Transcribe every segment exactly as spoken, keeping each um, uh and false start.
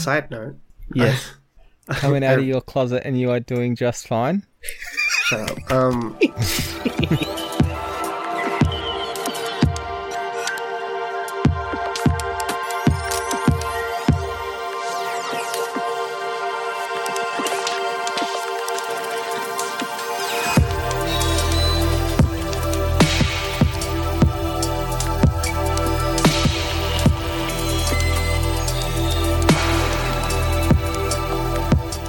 side note. Yes. I, Coming I, out I, of your closet and you are doing just fine. Shut up. Um...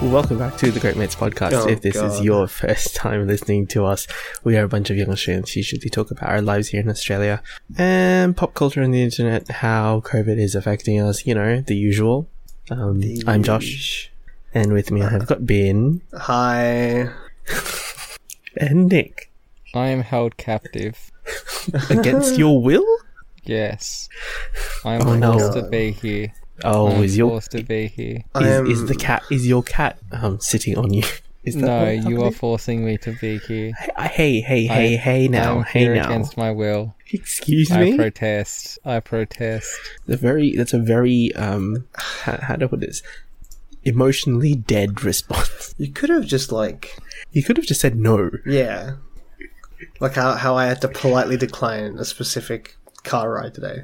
Welcome back to the Great Mates Podcast. Oh, if this God. is your first time listening to us, we are a bunch of young Australians who usually talk about our lives here in Australia and pop culture and the internet, how COVID is affecting us, you know, the usual. Um, the... I'm Josh, and with me uh, I have got Ben. Hi. And Nick. I am held captive. Against your will? Yes. I am oh, forced no. to be here. Oh, I'm is your forced to be here? Is, is the cat? Is your cat um sitting on you? Is that no, you are forcing me to be here. Hey, hey, hey, I, hey! Now, I'm hey, here now! Against my will. Excuse I me. I protest. I protest. The very that's a very um how, how do I put this? Emotionally dead response. You could have just like. You could have just said no. Yeah. Like how how I had to politely decline a specific car ride today.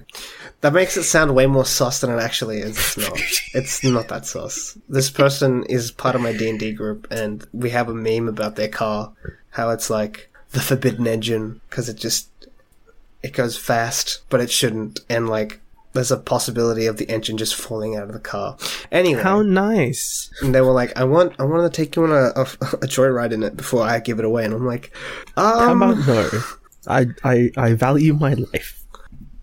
That makes it sound way more sus than it actually is. It's not. It's not that sus. This person is part of my D and D group, and we have a meme about their car, how it's like the forbidden engine, because it just it goes fast, but it shouldn't, and like there's a possibility of the engine just falling out of the car. Anyway, how nice! And they were like, "I want, I want to take you on a, a, a joyride in it before I give it away," and I'm like, um, "How about no? I, I, I value my life."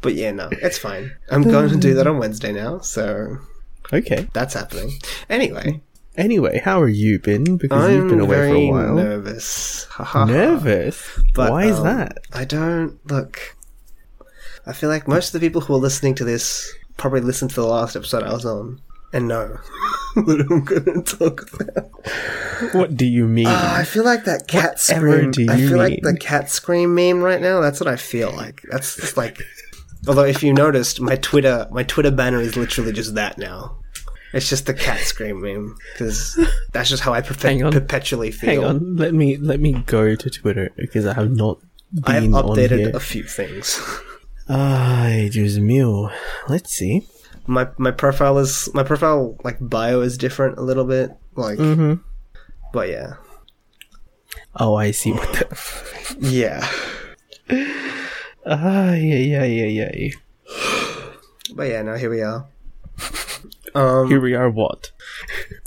But yeah, no, it's fine. I'm going to do that on Wednesday now, so... Okay. That's happening. Anyway. Anyway, how are you, Ben? Because I'm you've been away for a while. I'm very nervous. Nervous? But, Why um, is that? I don't... Look, I feel like most of the people who are listening to this probably listened to the last episode I was on and know what I'm going to talk about. What do you mean? Uh, I feel like that cat Whatever scream... Do you I feel mean? like the cat scream meme right now. That's what I feel like. That's just like... Although, if you noticed, my Twitter my Twitter banner is literally just that now. It's just the cat scream meme, because that's just how I perfe- perpetually feel. Hang on, let me let me go to Twitter, because I have not been I have updated a few things. Ay, Dios mío. Let's see. My my profile is my profile like bio is different a little bit, like. Mm-hmm. But yeah. Oh, I see what the. Yeah. Ah, yeah, yeah, yeah, yeah. But yeah, now here we are. Um, here we are. What?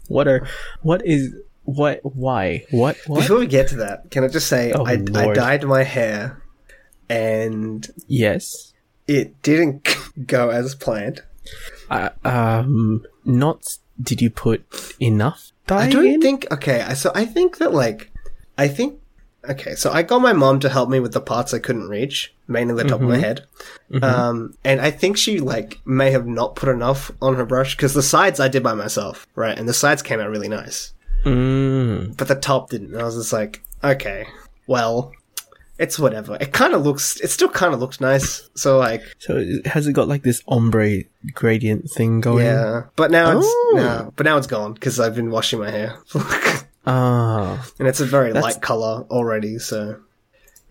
What are? What is? What? Why? What? What? Before we get to that, can I just say oh, I, I dyed my hair, and yes, it didn't go as planned. Uh, um, not. Did you put enough dye? I don't in? think. Okay, so I think that like, I think. Okay, so I got my mom to help me with the parts I couldn't reach, mainly the top mm-hmm. of my head. Mm-hmm. Um, and I think she, like, may have not put enough on her brush, because the sides I did by myself, right? And the sides came out really nice. Mm. But the top didn't. And I was just like, okay, well, it's whatever. It kind of looks, it still kind of looks nice. So, like... So, has it got, like, this ombre gradient thing going? Yeah. But now oh. it's, no, but now it's gone, because I've been washing my hair. Oh. And it's a very That's... light colour already, so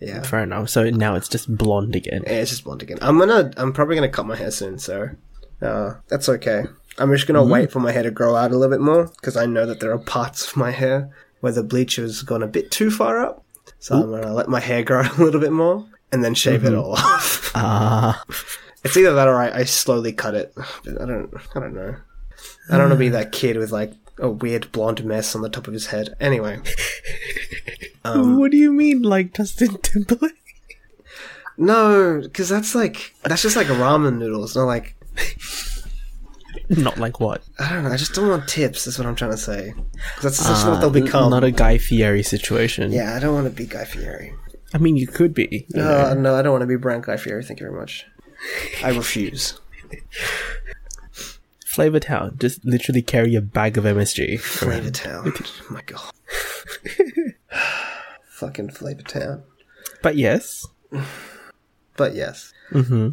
yeah. Fair enough. So now it's just blonde again. Yeah, it's just blonde again. I'm gonna I'm probably gonna cut my hair soon, so uh, that's okay. I'm just gonna mm. wait for my hair to grow out a little bit more, because I know that there are parts of my hair where the bleach has gone a bit too far up. So Oop. I'm gonna let my hair grow a little bit more and then shave mm-hmm. it all off. Ah. It's either that or I, I slowly cut it. But I don't I don't know. I don't mm. wanna be that kid with like a weird blonde mess on the top of his head. Anyway. Um, what do you mean, like Justin Timberlake? No, because that's like... That's just like ramen noodles, not like... Not like what? I don't know, I just don't want tips, is what I'm trying to say. Because that's just uh, what they'll become. Not a Guy Fieri situation. Yeah, I don't want to be Guy Fieri. I mean, you could be. You uh, no, I don't want to be brand Guy Fieri, thank you very much. I refuse. Flavor Town, just literally carry a bag of M S G. Flavor Town, oh my god. Fucking Flavor Town. But yes, but yes, mm-hmm.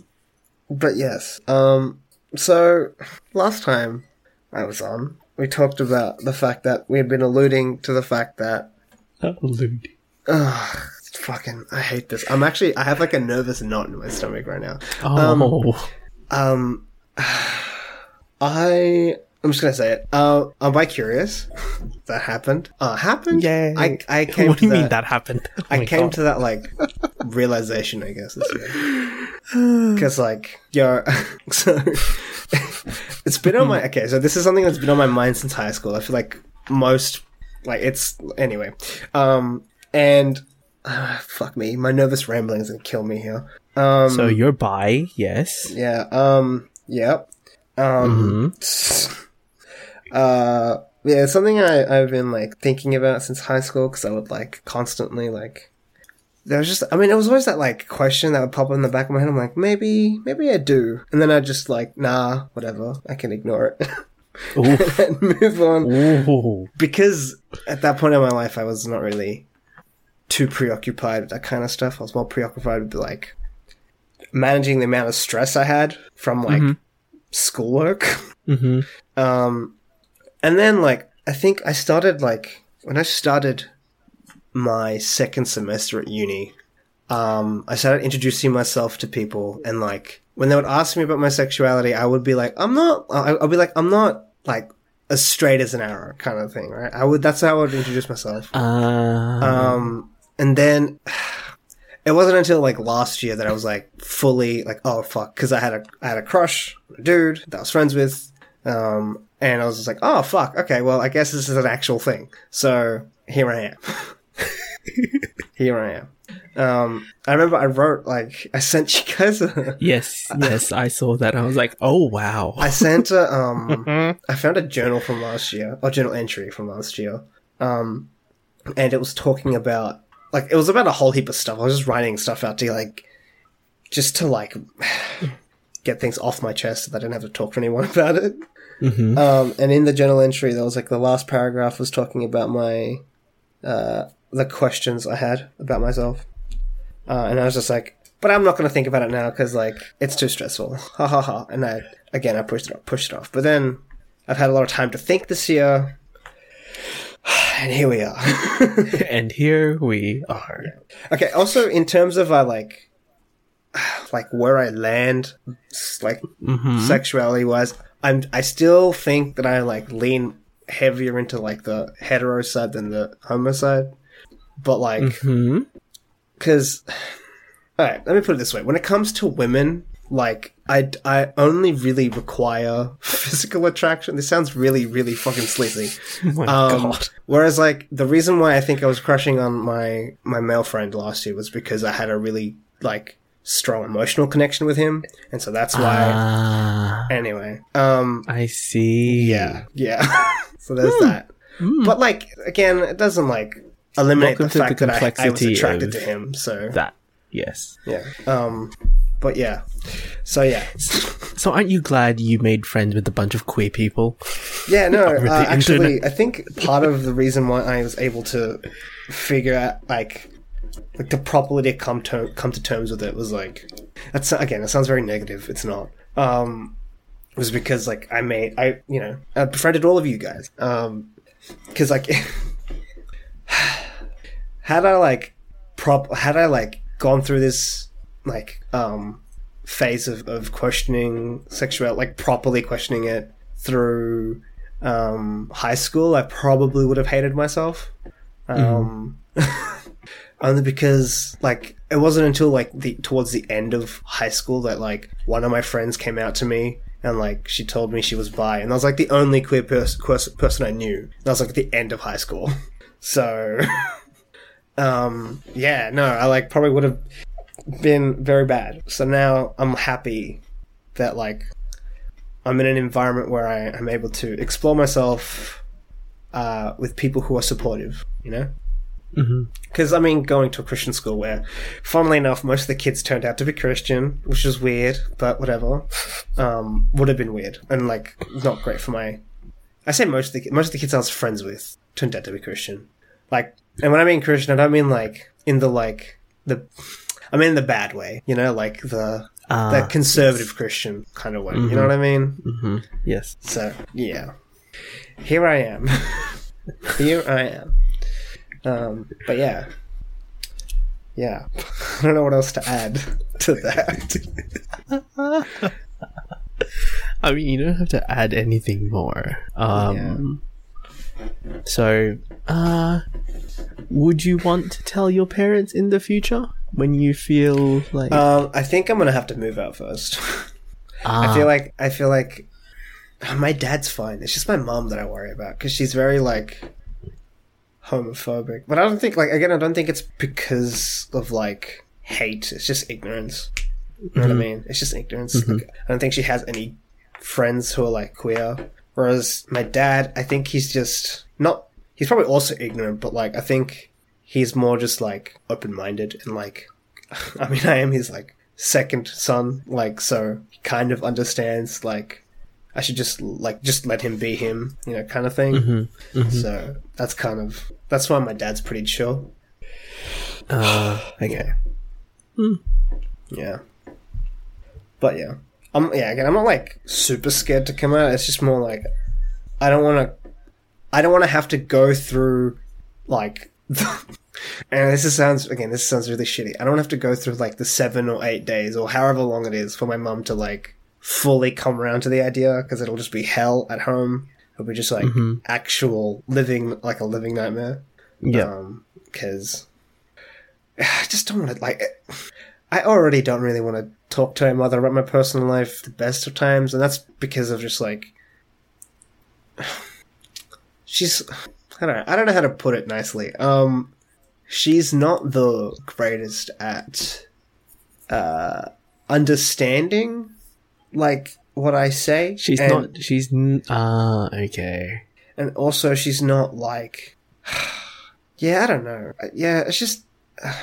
but yes. Um, so last time I was on, we talked about the fact that we had been alluding to the fact that... Alluding. Ugh, fucking, I hate this. I'm actually, I have like a nervous knot in my stomach right now. Oh. Um, um I... I'm just going to say it. Uh, am I curious? That happened. Uh, happened? Yeah. I, I came what do you to that, mean that happened? Oh I came God. to that, like, realization, I guess. Because, like, yo, so it's been on my, okay, so this is something that's been on my mind since high school. I feel like most, like, it's, anyway. Um, and, uh, fuck me, my nervous ramblings and kill me here. Um, so you're bi, yes. Yeah, um, yeah. Um, mm-hmm. Uh, yeah, it's something I, I've been, like, thinking about since high school, because I would, like, constantly, like, there was just, I mean, it was always that, like, question that would pop up in the back of my head. I'm like, maybe, maybe I do. And then I just, like, nah, whatever, I can ignore it. And move on. Ooh. Because at that point in my life, I was not really too preoccupied with that kind of stuff. I was more preoccupied with, like, managing the amount of stress I had from, like, mm-hmm. schoolwork. Mm-hmm. Um... And then, like, I think I started, like, when I started my second semester at uni, um, I started introducing myself to people, and, like, when they would ask me about my sexuality, I would be like, I'm not, I- I'll be like, I'm not, like, as straight as an arrow kind of thing, right? I would, that's how I would introduce myself. Uh... Um, and then... It wasn't until, like, last year that I was, like, fully, like, oh, fuck, because I had a, I had a crush, a dude that I was friends with, um... And I was just like, oh, fuck, okay, well, I guess this is an actual thing. So, here I am. Here I am. Um, I remember I wrote, like, I sent you guys a... Yes, yes, I saw that. I was like, oh, wow. I sent a, um, I found a journal from last year, or journal entry from last year. Um, and it was talking about, like, it was about a whole heap of stuff. I was just writing stuff out to, like, just to, like, get things off my chest so that I didn't have to talk to anyone about it. Mm-hmm. Um, and in the journal entry, there was like the last paragraph was talking about my, uh, the questions I had about myself. Uh, and I was just like, but I'm not going to think about it now because like it's too stressful. Ha ha ha. And I, again, I pushed it off, pushed it off. But then I've had a lot of time to think this year. And here we are. And here we are. Yeah. Okay. Also, in terms of our like, like where I land, like mm-hmm. sexuality wise, I'm, I still think that I, like, lean heavier into, like, the hetero side than the homo side. But, like... Because... Mm-hmm. Alright, let me put it this way. When it comes to women, like, I, I only really require physical attraction. This sounds really, really fucking sleazy. Oh my um, God. Whereas, like, the reason why I think I was crushing on my, my male friend last year was because I had a really, like... strong emotional connection with him, and so that's why ah, anyway um I see yeah yeah so there's hmm. that hmm. But like again it doesn't like eliminate Welcome the fact the that I, I was attracted to him so that yes yeah um but yeah so yeah so aren't you glad you made friends with a bunch of queer people? Yeah no uh, actually I think part of the reason why I was able to figure out like Like, to properly come to come to terms with it was, like... that's Again, it sounds very negative. It's not. Um, it was because, like, I made... I, you know, I befriended all of you guys. Because, um, like... had I, like... prop Had I, like, gone through this, like, um, phase of, of questioning sexuality... Like, properly questioning it through um, high school, I probably would have hated myself. Um... Mm. Only because, like, it wasn't until, like, the towards the end of high school that, like, one of my friends came out to me and, like, she told me she was bi. And I was, like, the only queer pers- pers- person I knew. And I was, like, at the end of high school. So, um, yeah, no, I, like, probably would have been very bad. So now I'm happy that, like, I'm in an environment where I am able to explore myself uh, with people who are supportive, you know? Because, mm-hmm. I mean, going to a Christian school where, funnily enough, most of the kids turned out to be Christian, which is weird, but whatever, um, would have been weird. And, like, not great for my... I say most of the most of the kids I was friends with turned out to be Christian. Like, and when I mean Christian, I don't mean, like, in the, like, the... I mean in the bad way, you know? Like, the uh, the conservative yes. Christian kind of way, mm-hmm. you know what I mean? Mm-hmm. Yes. So, yeah. Here I am. Here I am. Um, but yeah. Yeah. I don't know what else to add to that. I mean, you don't have to add anything more. Um, yeah. So, uh, would you want to tell your parents in the future when you feel like... Um, I think I'm going to have to move out first. Ah. I feel like... I feel like... My dad's fine. It's just my mom that I worry about because she's very, like, homophobic. But I don't think, like, again, I don't think it's because of, like, hate. It's just ignorance. You know mm-hmm. what I mean? It's just ignorance. Mm-hmm. Like, I don't think she has any friends who are, like, queer. Whereas my dad, I think he's just not... He's probably also ignorant, but, like, I think he's more just, like, open-minded and, like... I mean, I am his, like, second son, like, so he kind of understands, like... I should just like just let him be him, you know, kind of thing. Mm-hmm. Mm-hmm. So that's kind of that's why my dad's pretty chill. Uh, okay. Mm. Yeah. But yeah, I'm yeah again. I'm not like super scared to come out. It's just more like I don't want to. I don't want to have to go through like. The, and this is sounds again. This sounds really shitty. I don't have to go through like the seven or eight days or however long it is for my mum to like. Fully come around to the idea because it'll just be hell at home. It'll be just like mm-hmm. actual living, like a living nightmare. Yeah, because um, I just don't want to. Like, I already don't really want to talk to my mother about my personal life the best of times, and that's because of just like she's. I don't know. I don't know how to put it nicely. Um, she's not the greatest at uh understanding. Like what I say, she's and, not. She's ah uh, okay, and also she's not like. Yeah, I don't know. Yeah, it's just uh,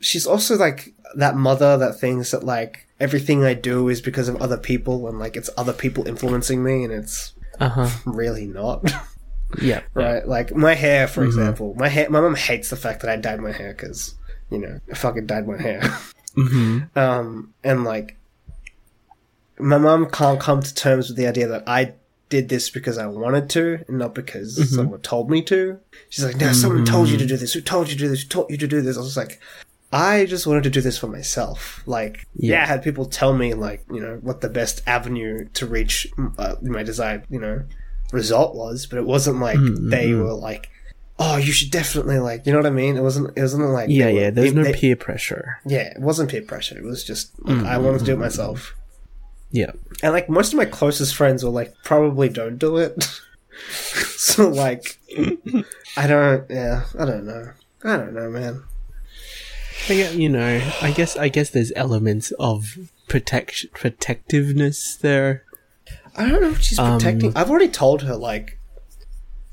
she's also like that mother that thinks that like everything I do is because of other people and like it's other people influencing me, and it's uh-huh. really not. Yeah, right. Yeah. Like my hair, for mm-hmm. example. My hair. My mum hates the fact that I dyed my hair because you know I fucking dyed my hair. mm-hmm. Um, and like. My mum can't come to terms with the idea that I did this because I wanted to and not because mm-hmm. someone told me to. She's like, no, mm-hmm. someone told you to do this. Who told you to do this? Who taught you to do this? I was like, I just wanted to do this for myself. Like, yeah, yeah I had people tell me, like, you know, what the best avenue to reach uh, my desired, you know, result was. But it wasn't like mm-hmm. they were like, oh, you should definitely, like, you know what I mean? It wasn't, it wasn't like... Yeah, yeah, were, there's they, no they, peer pressure. Yeah, it wasn't peer pressure. It was just, like, mm-hmm. I wanted to do it myself. Yeah. And, like, most of my closest friends were, like, probably don't do it. So, like, I don't, yeah, I don't know. I don't know, man. But, you know, I guess I guess there's elements of protect- protectiveness there. I don't know if she's um, protecting. I've already told her, like,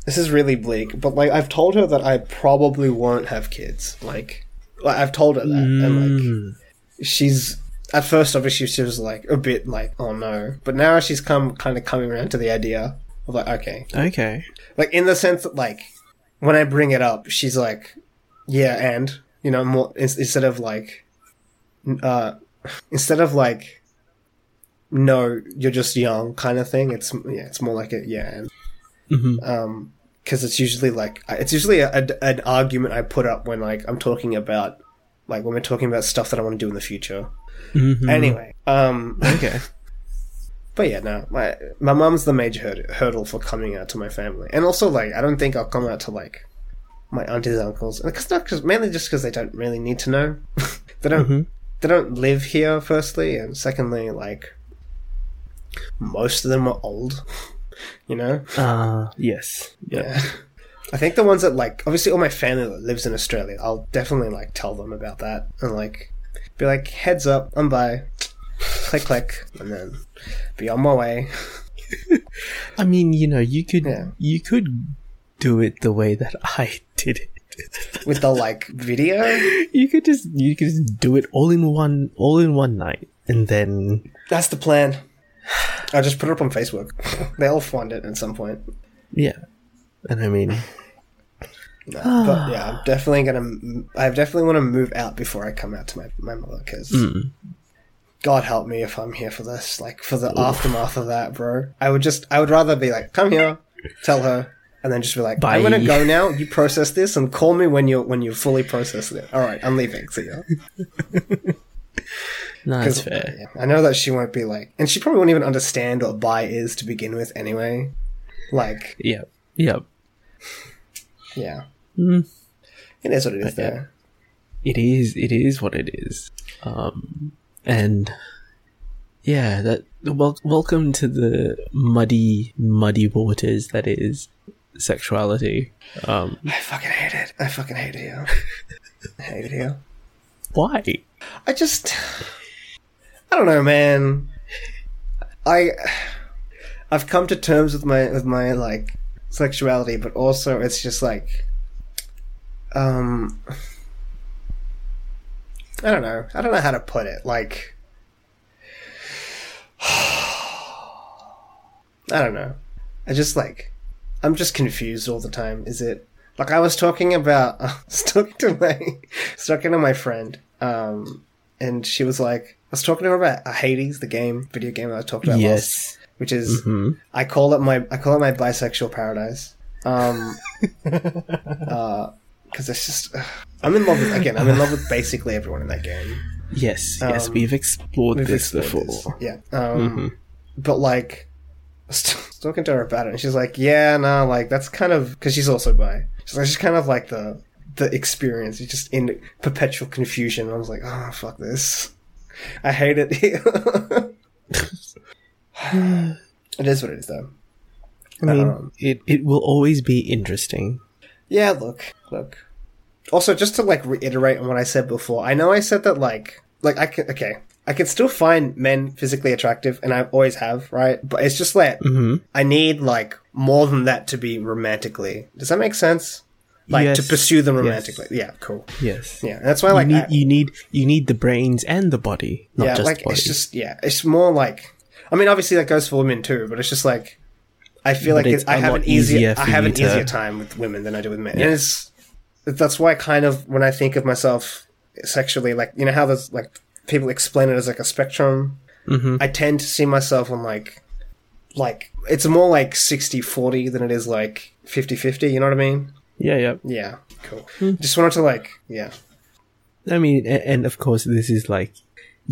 this is really bleak, but, like, I've told her that I probably won't have kids. Like, like I've told her that. Mm. And, like, she's... At first, obviously, she was, like, a bit, like, oh, no. But now she's come kind of coming around to the idea of, like, okay. Okay. Like, in the sense that, like, when I bring it up, she's like, yeah, and, you know, more instead of, like, uh, instead of, like, no, you're just young kind of thing, it's, yeah, it's more like a, yeah, and. Mm-hmm. Um, because it's usually, like, it's usually a, a, an argument I put up when, like, I'm talking about, like, when we're talking about stuff that I want to do in the future. Mm-hmm. Anyway, um, okay. But yeah, no, my my mum's the major hurdle, hurdle for coming out to my family, and also like I don't think I'll come out to like my aunties, uncles, because not cause, mainly just because they don't really need to know. they don't mm-hmm. they don't live here, firstly, and secondly, like most of them are old, you know. Ah, uh, yes, yep. Yeah. I think the ones that like obviously all my family that lives in Australia, I'll definitely like tell them about that and like. Be like, heads up, I'm by. Click, click, and then be on my way. I mean, you know, you could yeah. you could do it the way that I did it with the like video. You could just you could just do it all in one all in one night, and then that's the plan. I'll just put it up on Facebook. They'll find it at some point. Yeah, and I mean. No, but yeah, I'm definitely gonna. I definitely want to move out before I come out to my my mother because, mm. God help me if I'm here for this, like for the Ooh. Aftermath of that, bro. I would just, I would rather be like, come here, tell her, and then just be like, Bye. I'm going to go now. You process this and call me when you're when you fully processed it. All right, I'm leaving. See ya. No, that's fair. Yeah, I know that she won't be like... And she probably won't even understand what bi is to begin with anyway. Like... Yeah. Yeah. Yeah. Mm. It is what it is, though. It is. It is what it is. Um, and... Yeah, that well, welcome to the muddy, muddy waters that is sexuality. Um, I fucking hate it. I fucking hate it here. I hate it here. Why? I just... I don't know, man. I, I've come to terms with my, with my like, sexuality, but also it's just like... Um... I don't know. I don't know how to put it. Like... I don't know. I just like, I'm just confused all the time. Is it like I was talking about uh, stuck to my stuck into my friend, um, and she was like, I was talking to her about Hades, the game, video game that I talked about. Yes, last, which is mm-hmm. I call it my I call it my bisexual paradise. Um, uh, because it's just uh, I'm in love with again. I'm in love with basically everyone in that game. Yes, um, yes, we've explored we've this explored before. This. Yeah, um, mm-hmm. But like, I was talking to her about it, and she's like, "Yeah, no, like that's kind of because she's also bi. She's like, she's kind of like the the experience. You're just in perpetual confusion." And I was like, "Oh, fuck this! I hate it here." It is what it is, though. I mean, um, it it will always be interesting. Yeah, look, look. Also, just to like reiterate on what I said before, I know I said that like. Like, I can, okay, I can still find men physically attractive, and I always have, right? But it's just like, mm-hmm. I need, like, more than that to be romantically. Does that make sense? Like, yes. To pursue them romantically. Yes. Yeah, cool. Yes. Yeah, and that's why, like... You need, I, you need you need the brains and the body, not yeah, just like, the body. It's just, yeah, it's more like... I mean, obviously that goes for women too, but it's just like, I feel but like it's, it's, I have an easier, I have an to... easier time with women than I do with men. Yeah. And it's, that's why I kind of, when I think of myself... sexually, like, you know how there's like people explain it as like a spectrum, mm-hmm. I tend to see myself on like like it's more like sixty forty than it is like fifty fifty, you know what I mean? Yeah, yeah, yeah, cool. Mm-hmm. Just wanted to like, yeah, I mean, and of course this is like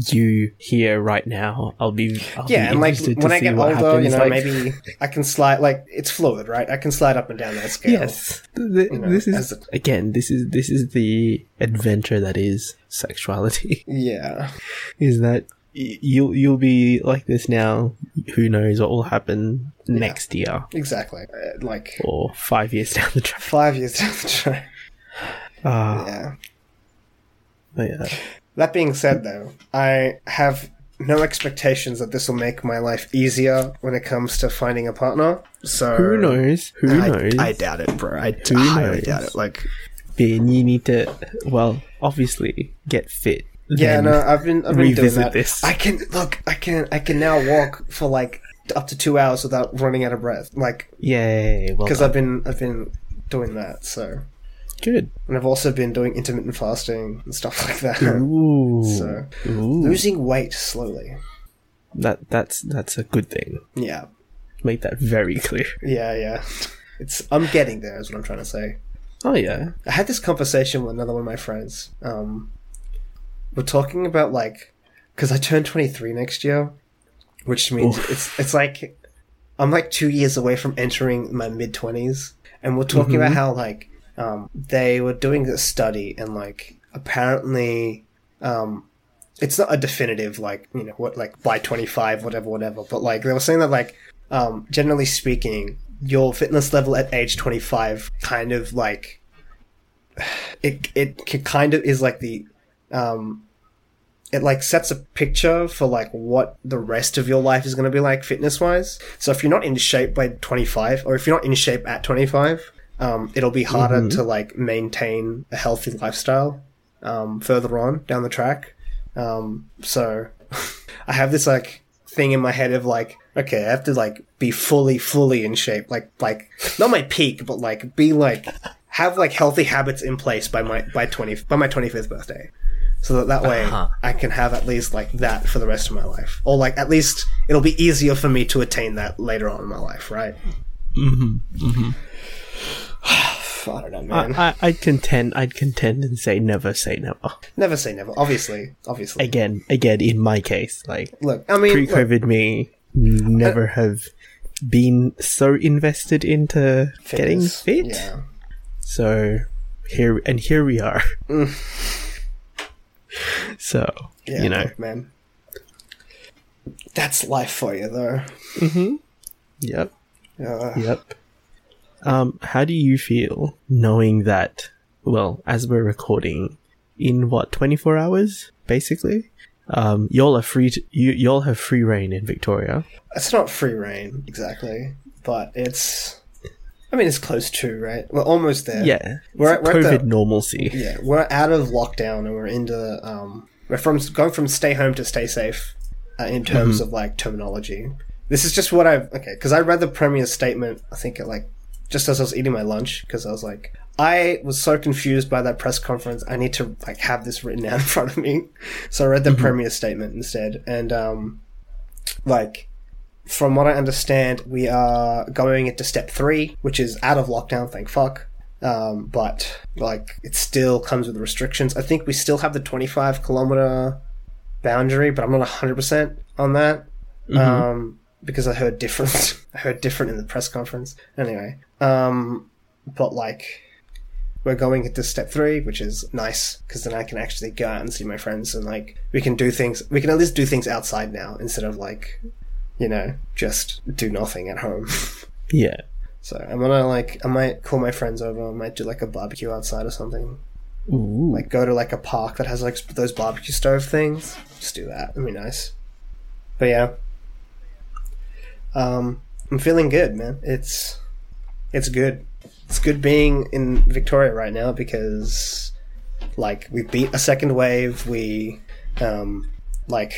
you here right now. I'll be I'll yeah be and like when I get older happens, you know, like... maybe I can slide, like it's fluid, right? I can slide up and down that scale. Yes, the, you know, this is a... again this is this is the adventure that is sexuality. Yeah, is that you'll you'll be like this now, who knows what will happen yeah. next year exactly, uh, like or five years down the track five years down the track uh, yeah but yeah. That being said, though, I have no expectations that this will make my life easier when it comes to finding a partner. So who knows? Who I, knows? I doubt it, bro. I who highly knows? doubt it. Like, Ben, you need to. Well, obviously, get fit. Yeah, no, I've been. I've been doing that. This. I can look. I can. I can now walk for like up to two hours without running out of breath. Like, yay! Because well I've been. I've been doing that. So. Good. And I've also been doing intermittent fasting and stuff like that. Ooh. So Ooh. losing weight slowly. That that's that's a good thing. Yeah. Make that very clear. Yeah, yeah. It's I'm getting there is what I'm trying to say. Oh yeah. I had this conversation with another one of my friends. Um we're talking about like because I turn twenty-three next year, which means Oof. it's it's like I'm like two years away from entering my mid twenties, and we're talking mm-hmm. about how like Um, they were doing a study and like apparently um, it's not a definitive like, you know, what like by twenty-five whatever whatever, but like they were saying that like um, generally speaking your fitness level at age twenty-five kind of like it it kind of is like the um, it like sets a picture for like what the rest of your life is going to be like fitness wise. So if you're not in shape by twenty-five or if you're not in shape at twenty-five, Um, it'll be harder mm-hmm. to like maintain a healthy lifestyle um, further on down the track. Um, so I have this like thing in my head of like, okay, I have to like be fully, fully in shape, like like not my peak, but like be like have like healthy habits in place by my by twenty by my twenty-fifth birthday, so that that way uh-huh. I can have at least like that for the rest of my life, or like at least it'll be easier for me to attain that later on in my life, right? Mm-hmm. Mm-hmm. I don't know, man. I, I, I'd contend. I'd contend and say never say never. Never say never. Obviously, obviously. Again, again. In my case, like, look, I mean, pre-COVID look, me never have been so invested into fitness. Getting fit. Yeah. So here and here we are. Mm. So yeah, you know, look, man. That's life for you, though. Mm-hmm. Yep. Uh, yep. Um, how do you feel knowing that, well, as we're recording, in what, twenty-four hours, basically? Um, y'all are free to, you, y'all have free reign in Victoria. It's not free reign, exactly, but it's... I mean, it's close to, right? We're almost there. Yeah. We're at, we're COVID at the, normalcy. Yeah, we're out of lockdown and we're into... Um, we're from going from stay home to stay safe. In terms mm-hmm. of like terminology, this is just what I've okay because I read the Premier's statement. I think it like just as I was eating my lunch because I was like I was so confused by that press conference. I need to like have this written out in front of me, so I read the mm-hmm. Premier's statement instead. And um, like from what I understand, we are going into step three, which is out of lockdown. Thank fuck. Um, but like it still comes with restrictions. I think we still have the twenty-five kilometer boundary, but I'm not one hundred percent on that mm-hmm. um, because I heard different. I heard different in the press conference. Anyway, um, but like we're going into step three, which is nice because then I can actually go out and see my friends and like we can do things. We can at least do things outside now instead of like, you know, just do nothing at home. Yeah. So I'm gonna like I might call my friends over. I might do like a barbecue outside or something. Ooh. Like go to like a park that has like those barbecue stove things. Just do that. It'd be nice. But yeah, um, I'm feeling good, man. It's it's good. It's good being in Victoria right now because like we beat a second wave. We um, like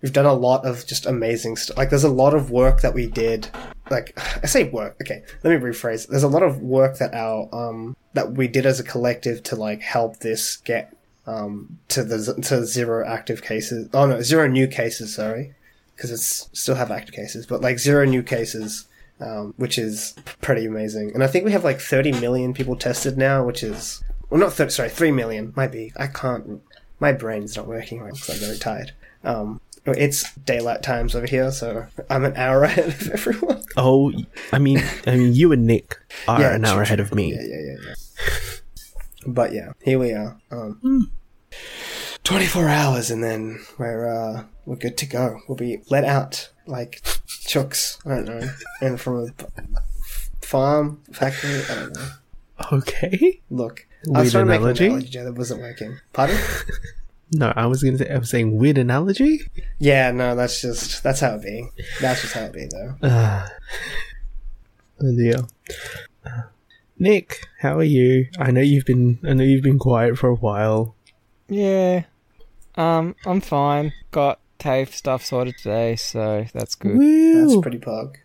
we've done a lot of just amazing stuff. Like there's a lot of work that we did. Like I say work. Okay, let me rephrase. There's a lot of work that our um that we did as a collective to like help this get um to the to zero active cases. Oh no, zero new cases. Sorry, because it's still have active cases, but like zero new cases, um, which is pretty amazing. And I think we have like thirty million people tested now, which is well not thirty. Sorry, three million might be. I can't. My brain's not working right because I'm very tired. Um. It's daylight times over here, so I'm an hour ahead of everyone. Oh, I mean, I mean, you and Nick are yeah, an hour ahead of me. Yeah, yeah, yeah. yeah. But yeah, here we are. Um, mm. Twenty-four hours, and then we're uh, we're good to go. We'll be let out like chooks. I don't know, and from a farm factory. I don't know. Okay. Look, weird I was trying analogy. to make an analogy that wasn't working. Pardon? No, I was gonna say I was saying weird analogy. Yeah, no, that's just that's how it be. That's just how it be, though. Uh, oh dear. Uh, Nick, how are you? I know you've been I know you've been quiet for a while. Yeah, um, I'm fine. Got TAFE stuff sorted today, so that's good. Woo. That's pretty pug.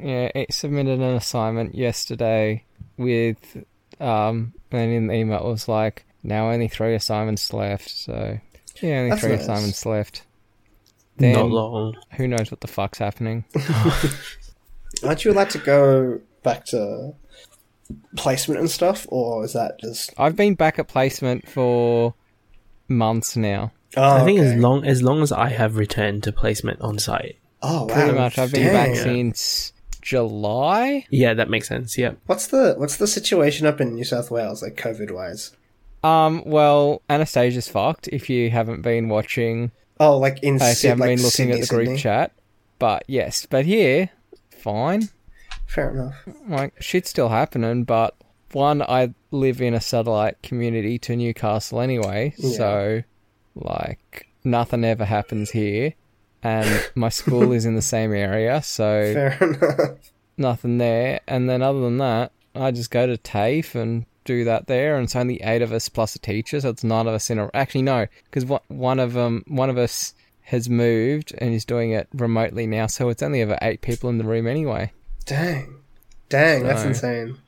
Yeah, it submitted an assignment yesterday with um, and in the email it was like. Now only three assignments left, so... Yeah, only That's three nice. assignments left. Then, not long. Who knows what the fuck's happening. Aren't you allowed to go back to placement and stuff, or is that just... I've been back at placement for months now. Oh, I think okay. as long as long as I have returned to placement on site. Oh, wow. Pretty much. I've been Dang. back since... July? Yeah, that makes sense, yeah. What's the, what's the situation up in New South Wales, like, COVID-wise? Um, well, Anastasia's fucked if you haven't been watching. Oh, like in uh, if you haven't like been looking Sydney, at the Sydney. group chat. But yes, but here, fine. Fair enough. Like, shit's still happening, but one, I live in a satellite community to Newcastle anyway, yeah. so, like, nothing ever happens here. And my school is in the same area, so. Fair enough. Nothing there. And then other than that, I just go to TAFE and do that there, and it's only eight of us plus a teacher, so it's nine of us in a... Actually, no, because one of um, one of us has moved and is doing it remotely now, so it's only over eight people in the room anyway. Dang. Dang, so, that's insane.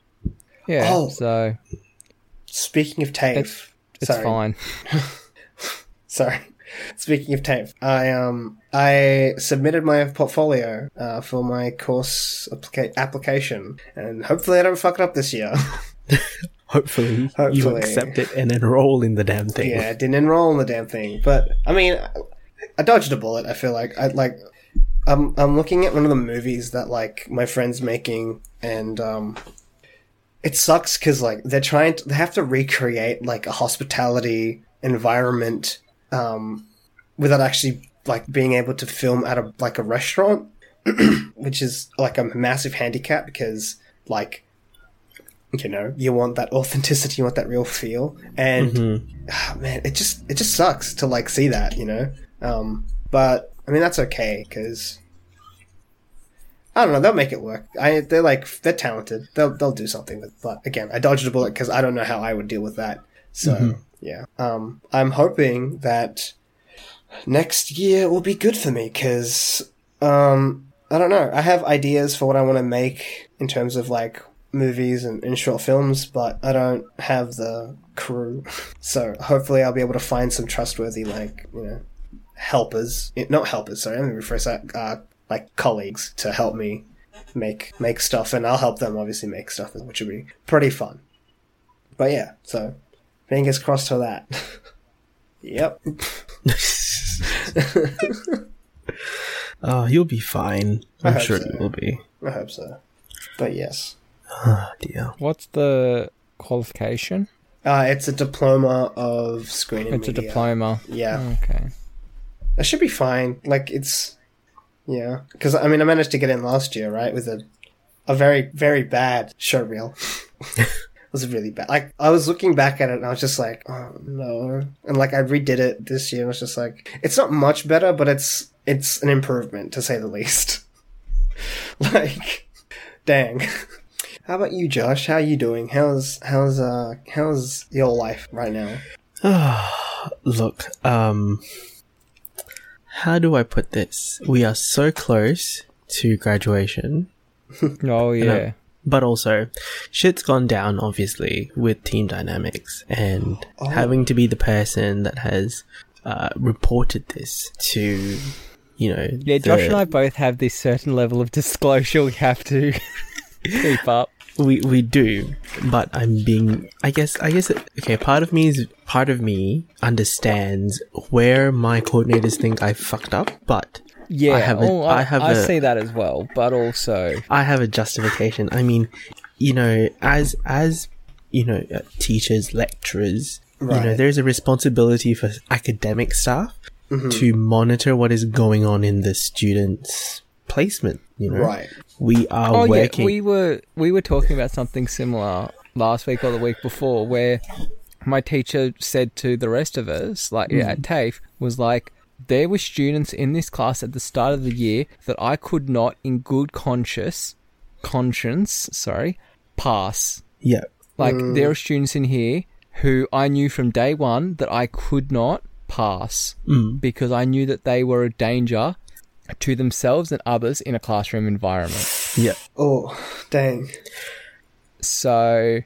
Yeah, oh, so... Speaking of TAFE... It's, it's sorry. fine. Sorry. Speaking of tape, I um I submitted my portfolio uh, for my course applica- application, and hopefully I don't fuck it up this year. Hopefully, Hopefully you accept it and enroll in the damn thing. Yeah, I didn't enroll in the damn thing, but I mean, I dodged a bullet. I feel like I like I'm I'm looking at one of the movies that like my friend's making, and um. It sucks because, like, they're trying to... They have to recreate, like, a hospitality environment um, without actually, like, being able to film at, a like, a restaurant, which is, like, a massive handicap because, like, you know, you want that authenticity, you want that real feel. And, mm-hmm. oh, man, it just it just sucks to, like, see that, you know? Um, but, I mean, that's okay because... I don't know. They'll make it work. I, they're like they're talented. They'll they'll do something with. But again, I dodged a bullet because I don't know how I would deal with that. So mm-hmm. yeah, um, I'm hoping that next year will be good for me because um, I don't know. I have ideas for what I want to make in terms of like movies and, and short films, but I don't have the crew. So hopefully, I'll be able to find some trustworthy like you know helpers. Not helpers. Sorry, let me rephrase that. Uh, like colleagues to help me make make stuff, and I'll help them obviously make stuff, which would be pretty fun. But yeah, so fingers crossed for that. Yep. Oh, you'll be fine. I'm sure so. It will be. I hope so. But yes. Oh dear. What's the qualification? Uh it's a diploma of screen and it's media. A diploma. Yeah. Okay. That should be fine. Like it's. Yeah, because, I mean, I managed to get in last year, right, with a a very, very bad show reel. It was really bad. Like, I was looking back at it, and I was just like, oh, no. And, like, I redid it this year, and I was just like, it's not much better, but it's it's an improvement, to say the least. Like, dang. How about you, Josh? How are you doing? How's, how's, uh, how's your life right now? Look, um... how do I put this? We are so close to graduation. Oh, yeah. I, but also, shit's gone down, obviously, with team dynamics and oh. having to be the person that has uh, reported this to, you know... Yeah, the, Josh and I both have this certain level of disclosure we have to keep up. We we do, but I'm being... I guess... I guess... It, okay, part of me is... part of me understands where my coordinators think I fucked up, but yeah, I have a, oh, I, I, have I a, see that as well, but also I have a justification. I mean, you know, as as you know, teachers, lecturers, right. you know, there is a responsibility for academic staff mm-hmm. to monitor what is going on in the students' placement. You know, right? We are oh, working. Yeah, we were we were talking about something similar last week or the week before where. My teacher said to the rest of us, like, yeah, at TAFE, was like, there were students in this class at the start of the year that I could not, in good conscience, conscience, sorry, pass. Yeah. Like, mm. there are students in here who I knew from day one that I could not pass mm. because I knew that they were a danger to themselves and others in a classroom environment. Yeah. Oh, dang. So...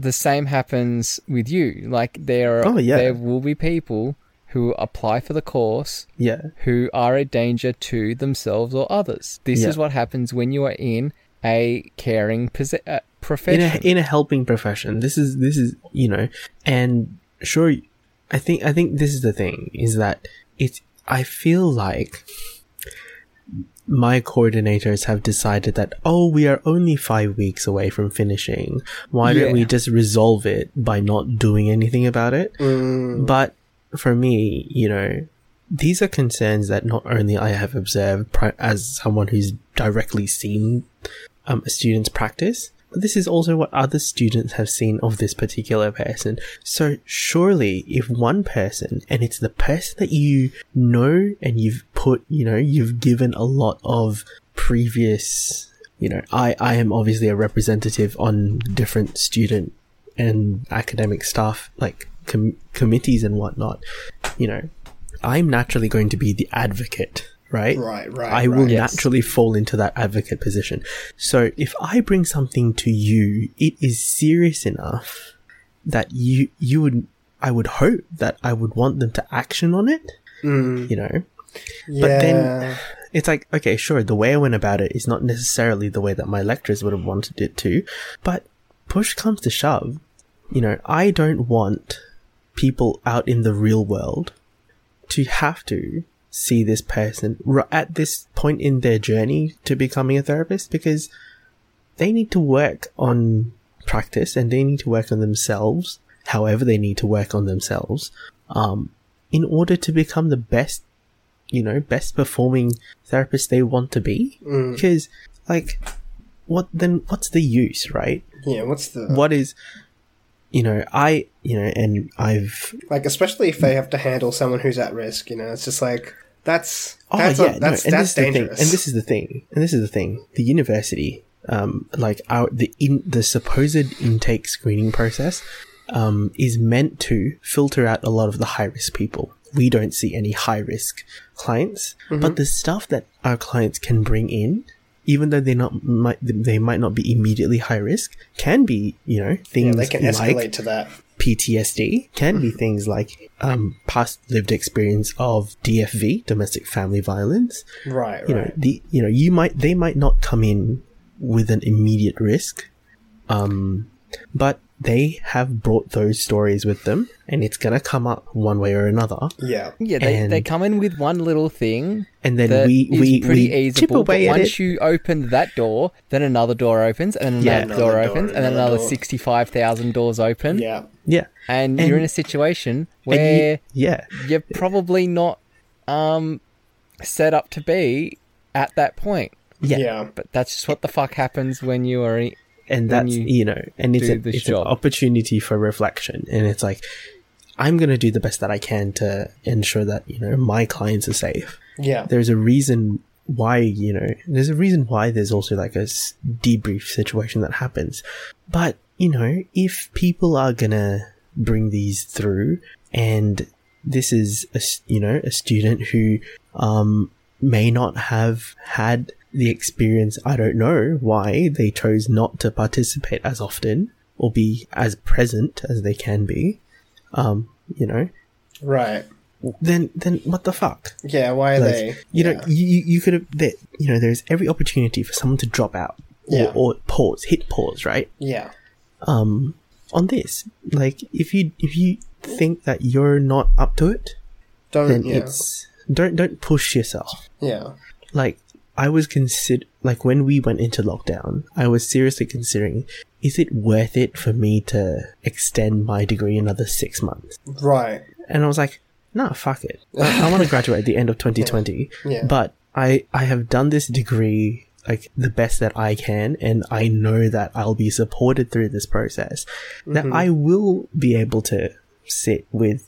the same happens with you. Like, there are, oh, yeah. there will be people who apply for the course yeah. who are a danger to themselves or others. This yeah. is what happens when you are in a caring pos- uh, profession. In a, in a helping profession. This is, this is you know, and sure, I think I think this is the thing, is that it's, I feel like... my coordinators have decided that, oh, we are only five weeks away from finishing. Why yeah. don't we just resolve it by not doing anything about it? Mm. But for me, you know, these are concerns that not only I have observed pri- as someone who's directly seen um, a student's practice, but this is also what other students have seen of this particular person. So surely if one person, and it's the person that you know and you've put, you know, you've given a lot of previous, you know, I, I am obviously a representative on different student and academic staff, like com- committees and whatnot, you know, I'm naturally going to be the advocate. Right? Right, right. I will right, naturally yes. fall into that advocate position. So if I bring something to you, it is serious enough that you you would I would hope that I would want them to action on it, mm. you know. Yeah. But then it's like, okay, sure, the way I went about it is not necessarily the way that my lecturers would have wanted it to, but push comes to shove, you know, I don't want people out in the real world to have to see this person r- at this point in their journey to becoming a therapist, because they need to work on practice and they need to work on themselves, however they need to work on themselves, um, in order to become the best, you know, best performing therapist they want to be. Mm. Because, like, what then? What's the use, right? Yeah, what's the... What is... You know, I, you know, and I've... Like, especially if they have to handle someone who's at risk, you know, it's just like, that's... Oh, that's yeah, a, that's, no, and that's dangerous. And this is the thing. And this is the thing. The university, um, like, our the in, the supposed intake screening process um, is meant to filter out a lot of the high-risk people. We don't see any high-risk clients, mm-hmm. but the stuff that our clients can bring in, even though they not might they might not be immediately high risk, can be, you know, things yeah, they can escalate like to that. P T S D, can be things like um, past lived experience of D F V, domestic family violence. Right, right. You know, the you know you might they might not come in with an immediate risk, um, but they have brought those stories with them, and it's gonna come up one way or another. Yeah, yeah. They, they come in with one little thing, and then that we we, is pretty we easable, chip away but at once it. You open that door, then another door opens, and another, yeah, another door, door opens, and another, another sixty-five thousand doors open. Yeah, yeah. And, and you're in a situation where you, yeah, you're probably not um set up to be at that point. Yeah, yeah. But that's just what the fuck happens when you are. In- And that's, you, you know, and it's, a, it's an opportunity for reflection. And it's like, I'm going to do the best that I can to ensure that, you know, my clients are safe. Yeah. There's a reason why, you know, there's a reason why there's also like a debrief situation that happens. But, you know, if people are going to bring these through, and this is, a, you know, a student who um, may not have had the experience, I don't know why they chose not to participate as often or be as present as they can be, um, you know. Right. Then then what the fuck? Yeah, why are like, they? You yeah. know, you, you could have, you know, there's every opportunity for someone to drop out or, yeah. or pause, hit pause, right? Yeah. Um, on this, like, if you if you think that you're not up to it, don't, then yeah. it's, don't, don't push yourself. Yeah. Like, I was consider like when we went into lockdown, I was seriously considering, is it worth it for me to extend my degree another six months? Right. And I was like, nah, fuck it. I, I want to graduate at the end of twenty twenty, yeah. Yeah. but I, I have done this degree like the best that I can, and I know that I'll be supported through this process, mm-hmm. that I will be able to sit with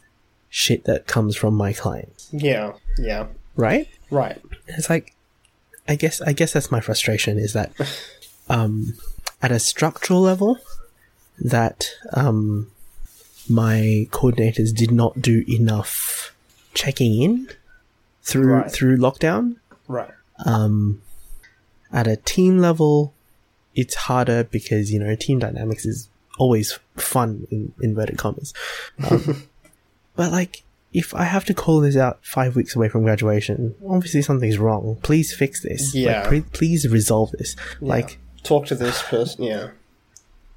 shit that comes from my clients. Yeah, yeah. Right? Right. It's like, I guess I guess that's my frustration, is that um, at a structural level, that um, my coordinators did not do enough checking in through right. through lockdown. Right. Um, at a team level, it's harder because, you know, team dynamics is always fun, in inverted commas. Um, but like, if I have to call this out five weeks away from graduation, obviously something's wrong. Please fix this. Yeah. Like, pre- please resolve this. Yeah. Like, talk to this person. Yeah.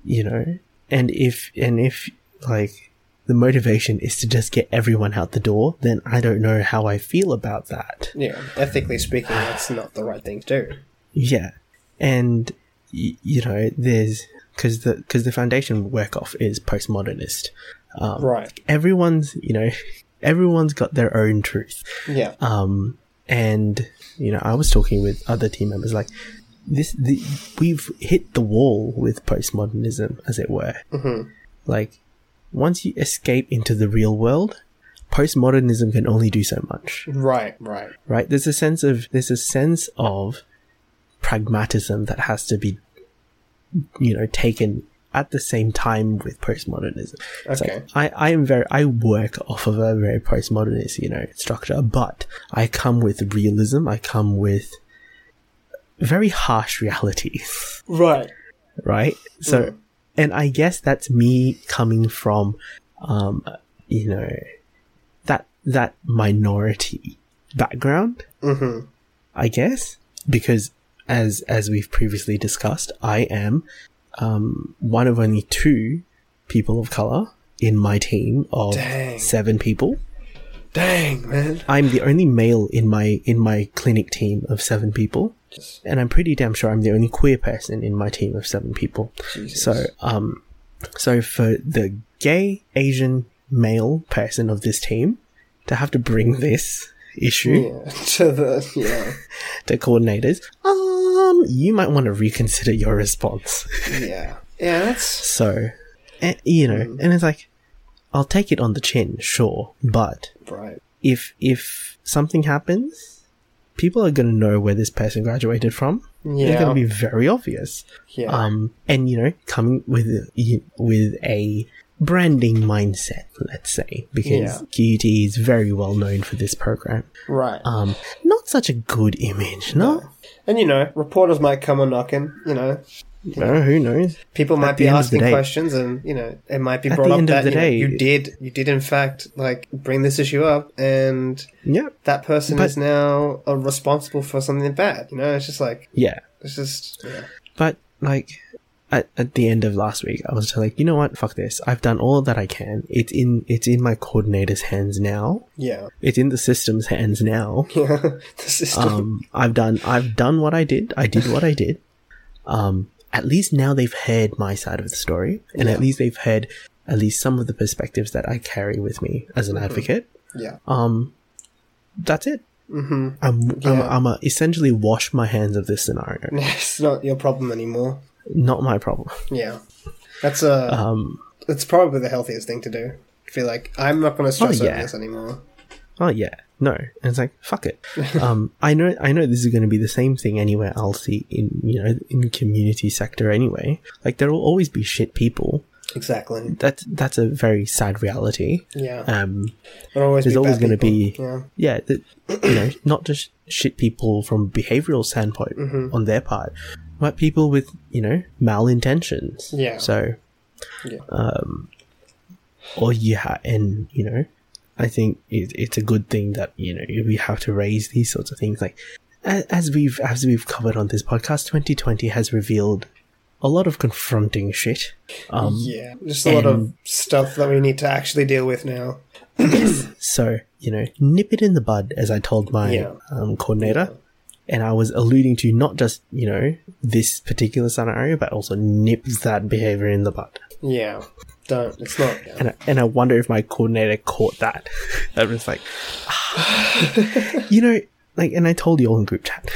You know, and if and if like the motivation is to just get everyone out the door, then I don't know how I feel about that. Yeah, ethically speaking, that's not the right thing to do. Yeah, and y- you know, there's because the because the foundation work off is postmodernist. Um, right. Everyone's you know. Everyone's got their own truth. Yeah. Um, and, you know, I was talking with other team members, like, this, the, we've hit the wall with postmodernism, as it were. Mm-hmm. Like, once you escape into the real world, postmodernism can only do so much. Right, right. Right? There's a sense of, there's a sense of pragmatism that has to be, you know, taken at the same time with postmodernism. Okay. So I, I am very, I work off of a very postmodernist, you know, structure, but I come with realism. I come with very harsh realities. Right. Right. So, mm. and I guess that's me coming from, um, you know, that that minority background, mm-hmm. I guess, because as as we've previously discussed, I am um, one of only two people of color in my team of Dang. seven people. Dang, man. I'm the only male in my in my clinic team of seven people. And I'm pretty damn sure I'm the only queer person in my team of seven people. Jesus. So, um, so for the gay Asian male person of this team to have to bring this issue yeah, to the yeah to coordinators, um, you might want to reconsider your response. Yeah, yeah. That's so, and, you know, mm. and it's like, I'll take it on the chin, sure, but right. if if something happens, people are going to know where this person graduated from. Yeah. They're going to be very obvious. Yeah. Um, and, you know, coming with a, with a branding mindset, let's say, because yeah. Q U T is very well known for this program. Right. Um, not such a good image, no? no? And, you know, reporters might come a knocking, you know. You know, no, who knows? People might be asking questions, and you know, it might be brought up that you, know, you did, you did in fact, like bring this issue up, and yeah, that person but, is now uh, responsible for something bad. You know, it's just like yeah, it's just yeah. But like at at the end of last week, I was just like, you know what, fuck this. I've done all that I can. It's in it's in my coordinator's hands now. Yeah, it's in the system's hands now. Yeah, the system. Um, I've done I've done what I did. I did what I did. Um. At least now they've heard my side of the story, and yeah. at least they've heard at least some of the perspectives that I carry with me as an mm-hmm. advocate. Yeah. Um, that's it. Mm-hmm. I'm, yeah. I'm, I'm a essentially wash my hands of this scenario. It's not your problem anymore. Not my problem. Yeah. That's a, um, it's probably the healthiest thing to do. I feel like I'm not going to stress oh, yeah. over this anymore. Oh yeah. No. And it's like, fuck it. Um, I know I know this is going to be the same thing anywhere else in, you know, in the community sector anyway. Like, there will always be shit people. Exactly. That's, that's a very sad reality. Yeah. Um, There'll always there's be always going to be... Yeah. Yeah. The, you know, not just shit people from behavioural standpoint mm-hmm. on their part, but people with, you know, malintentions. Yeah. So... Yeah. Um, or you ha- and, you know... I think it, it's a good thing that, you know, we have to raise these sorts of things. Like, as we've as we've covered on this podcast, twenty twenty has revealed a lot of confronting shit. Um, yeah, just a lot of stuff that we need to actually deal with now. So, you know, nip it in the bud, as I told my yeah. um, coordinator. Yeah. And I was alluding to not just, you know, this particular scenario, but also nip that behaviour in the bud. Yeah. Don't. It's not. Yeah. And, I, and I wonder if my coordinator caught that. I was like, ah. You know, like, and I told you all in group chat,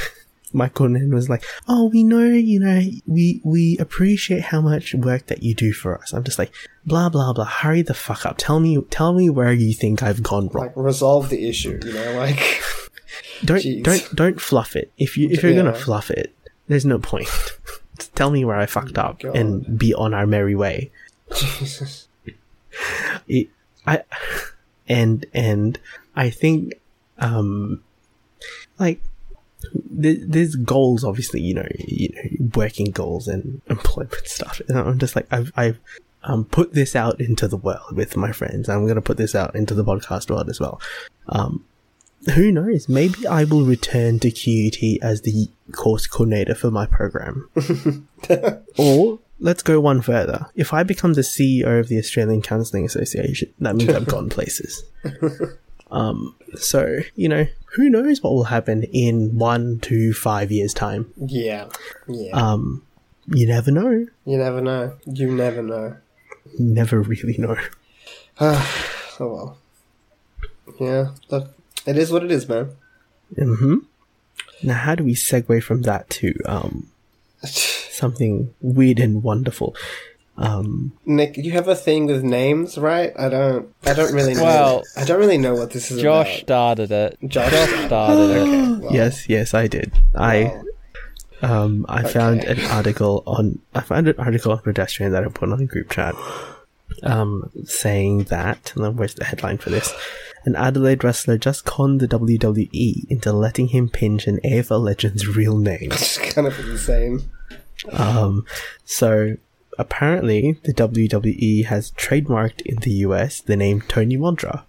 my coordinator was like, oh, we know, you know, we, we appreciate how much work that you do for us. I'm just like, blah, blah, blah. Hurry the fuck up. Tell me, tell me where you think I've gone wrong. Like, resolve the issue, you know, like. don't, Jeez. don't, don't fluff it. If you, if you're yeah. going to fluff it, there's no point. Tell me where I fucked oh up God. and be on our merry way. Jesus. It, I, and, and I think, um, like, th- there's goals, obviously, you know, you know, working goals and employment stuff. And I'm just like, I've, I've, um, put this out into the world with my friends. I'm going to put this out into the podcast world as well. Um, who knows? Maybe I will return to Q U T as the course coordinator for my program. Or... Let's go one further. If I become the C E O of the Australian Counselling Association, that means I've gone places. Um, so, you know, who knows what will happen in one, two, five years' time. Yeah. Yeah. Um, you never know. You never know. You never know. Never really know. Oh, well. Yeah. Look, it is what it is, man. Mm-hmm. Now, how do we segue from that to... um? Something weird and wonderful. Um, Nick, you have a thing with names, right? I don't. I don't really know. Well, I don't really know what this is. Josh about. started it. Josh started it. Okay, well. Yes, yes, I did. Well. I, um, I okay. found an article on. I found an article on Pedestrian that I put on a group chat, um, saying that. And where's the headline for this? An Adelaide wrestler just conned the W W E into letting him pinch an A F L legend's real name. It's kind of insane. Um, so apparently the W W E has trademarked in the U S the name Tony Modra.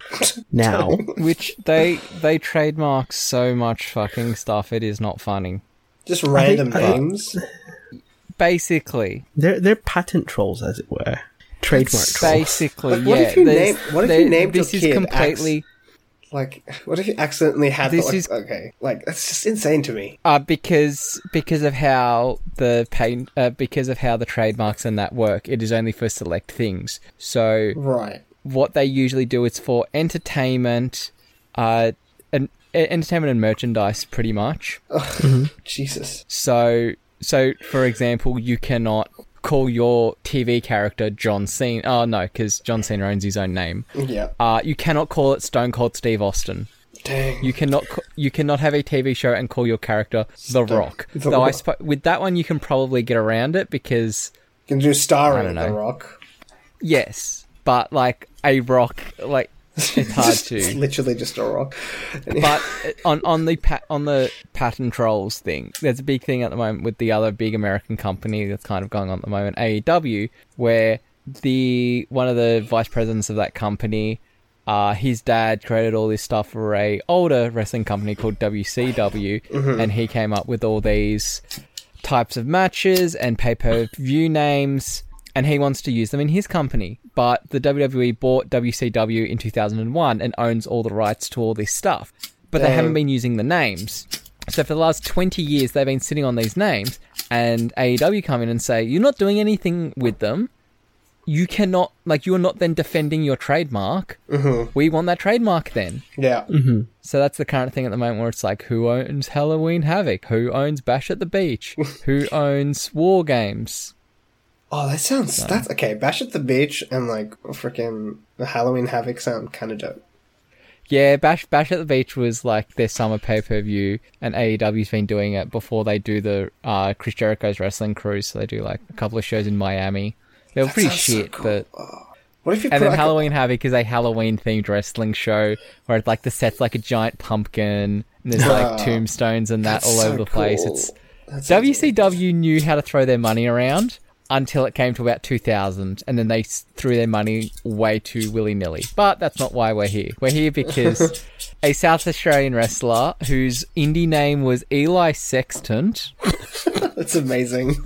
Now, which they they trademark so much fucking stuff, it is not funny. Just random I, I, names. Basically, they're they're patent trolls, as it were. Trademark trolls. Basically, like, what yeah. If you name, what if you named your kid? This is completely. Like, what if you accidentally had this? The, like, is, okay, like that's just insane to me. Uh because because of how the paint, uh, because of how the trademarks and that work, it is only for select things. So right, what they usually do is for entertainment, uh, and entertainment and merchandise, pretty much. Oh, mm-hmm. Jesus. So so for example, you cannot call your T V character John Cena. Oh, no, because John Cena owns his own name. Yeah. Uh, you cannot call it Stone Cold Steve Austin. Dang. You cannot ca- you cannot have a T V show and call your character The Stone- Rock. The Though Rock. I sp- with that one, you can probably get around it because... You can do starring The Rock. Yes, but, like, a rock, like, it's hard just, to... It's literally just a rock. But on, on the pa- on the patent trolls thing, there's a big thing at the moment with the other big American company that's kind of going on at the moment, A E W, where the one of the vice presidents of that company, uh, his dad created all this stuff for a older wrestling company called W C W, mm-hmm. and he came up with all these types of matches and pay-per-view names, and he wants to use them in his company. But the W W E bought W C W in two thousand one and owns all the rights to all this stuff. But Dang. They haven't been using the names. So for the last twenty years, they've been sitting on these names. And A E W come in and say, you're not doing anything with them. You cannot... Like, you're not then defending your trademark. Mm-hmm. We want that trademark then. Yeah. Mm-hmm. So that's the current thing at the moment where it's like, who owns Halloween Havoc? Who owns Bash at the Beach? Who owns War Games? Oh, that sounds... So. That's... Okay, Bash at the Beach and, like, freaking Halloween Havoc sound kind of dope. Yeah, Bash Bash at the Beach was, like, their summer pay-per-view, and A E W's been doing it before they do the uh, Chris Jericho's Wrestling Cruise, so they do, like, a couple of shows in Miami. They were that pretty shit, so cool. But... Oh. What if you and put, then like, Halloween a... Havoc is a Halloween-themed wrestling show where, it's like, the set's like a giant pumpkin, and there's, like, oh, tombstones and that all so over the cool. place. It's that's W C W knew how to throw their money around... Until it came to about two thousand, and then they threw their money way too willy-nilly. But that's not why we're here. We're here because a South Australian wrestler whose indie name was Eli Sextant. That's amazing.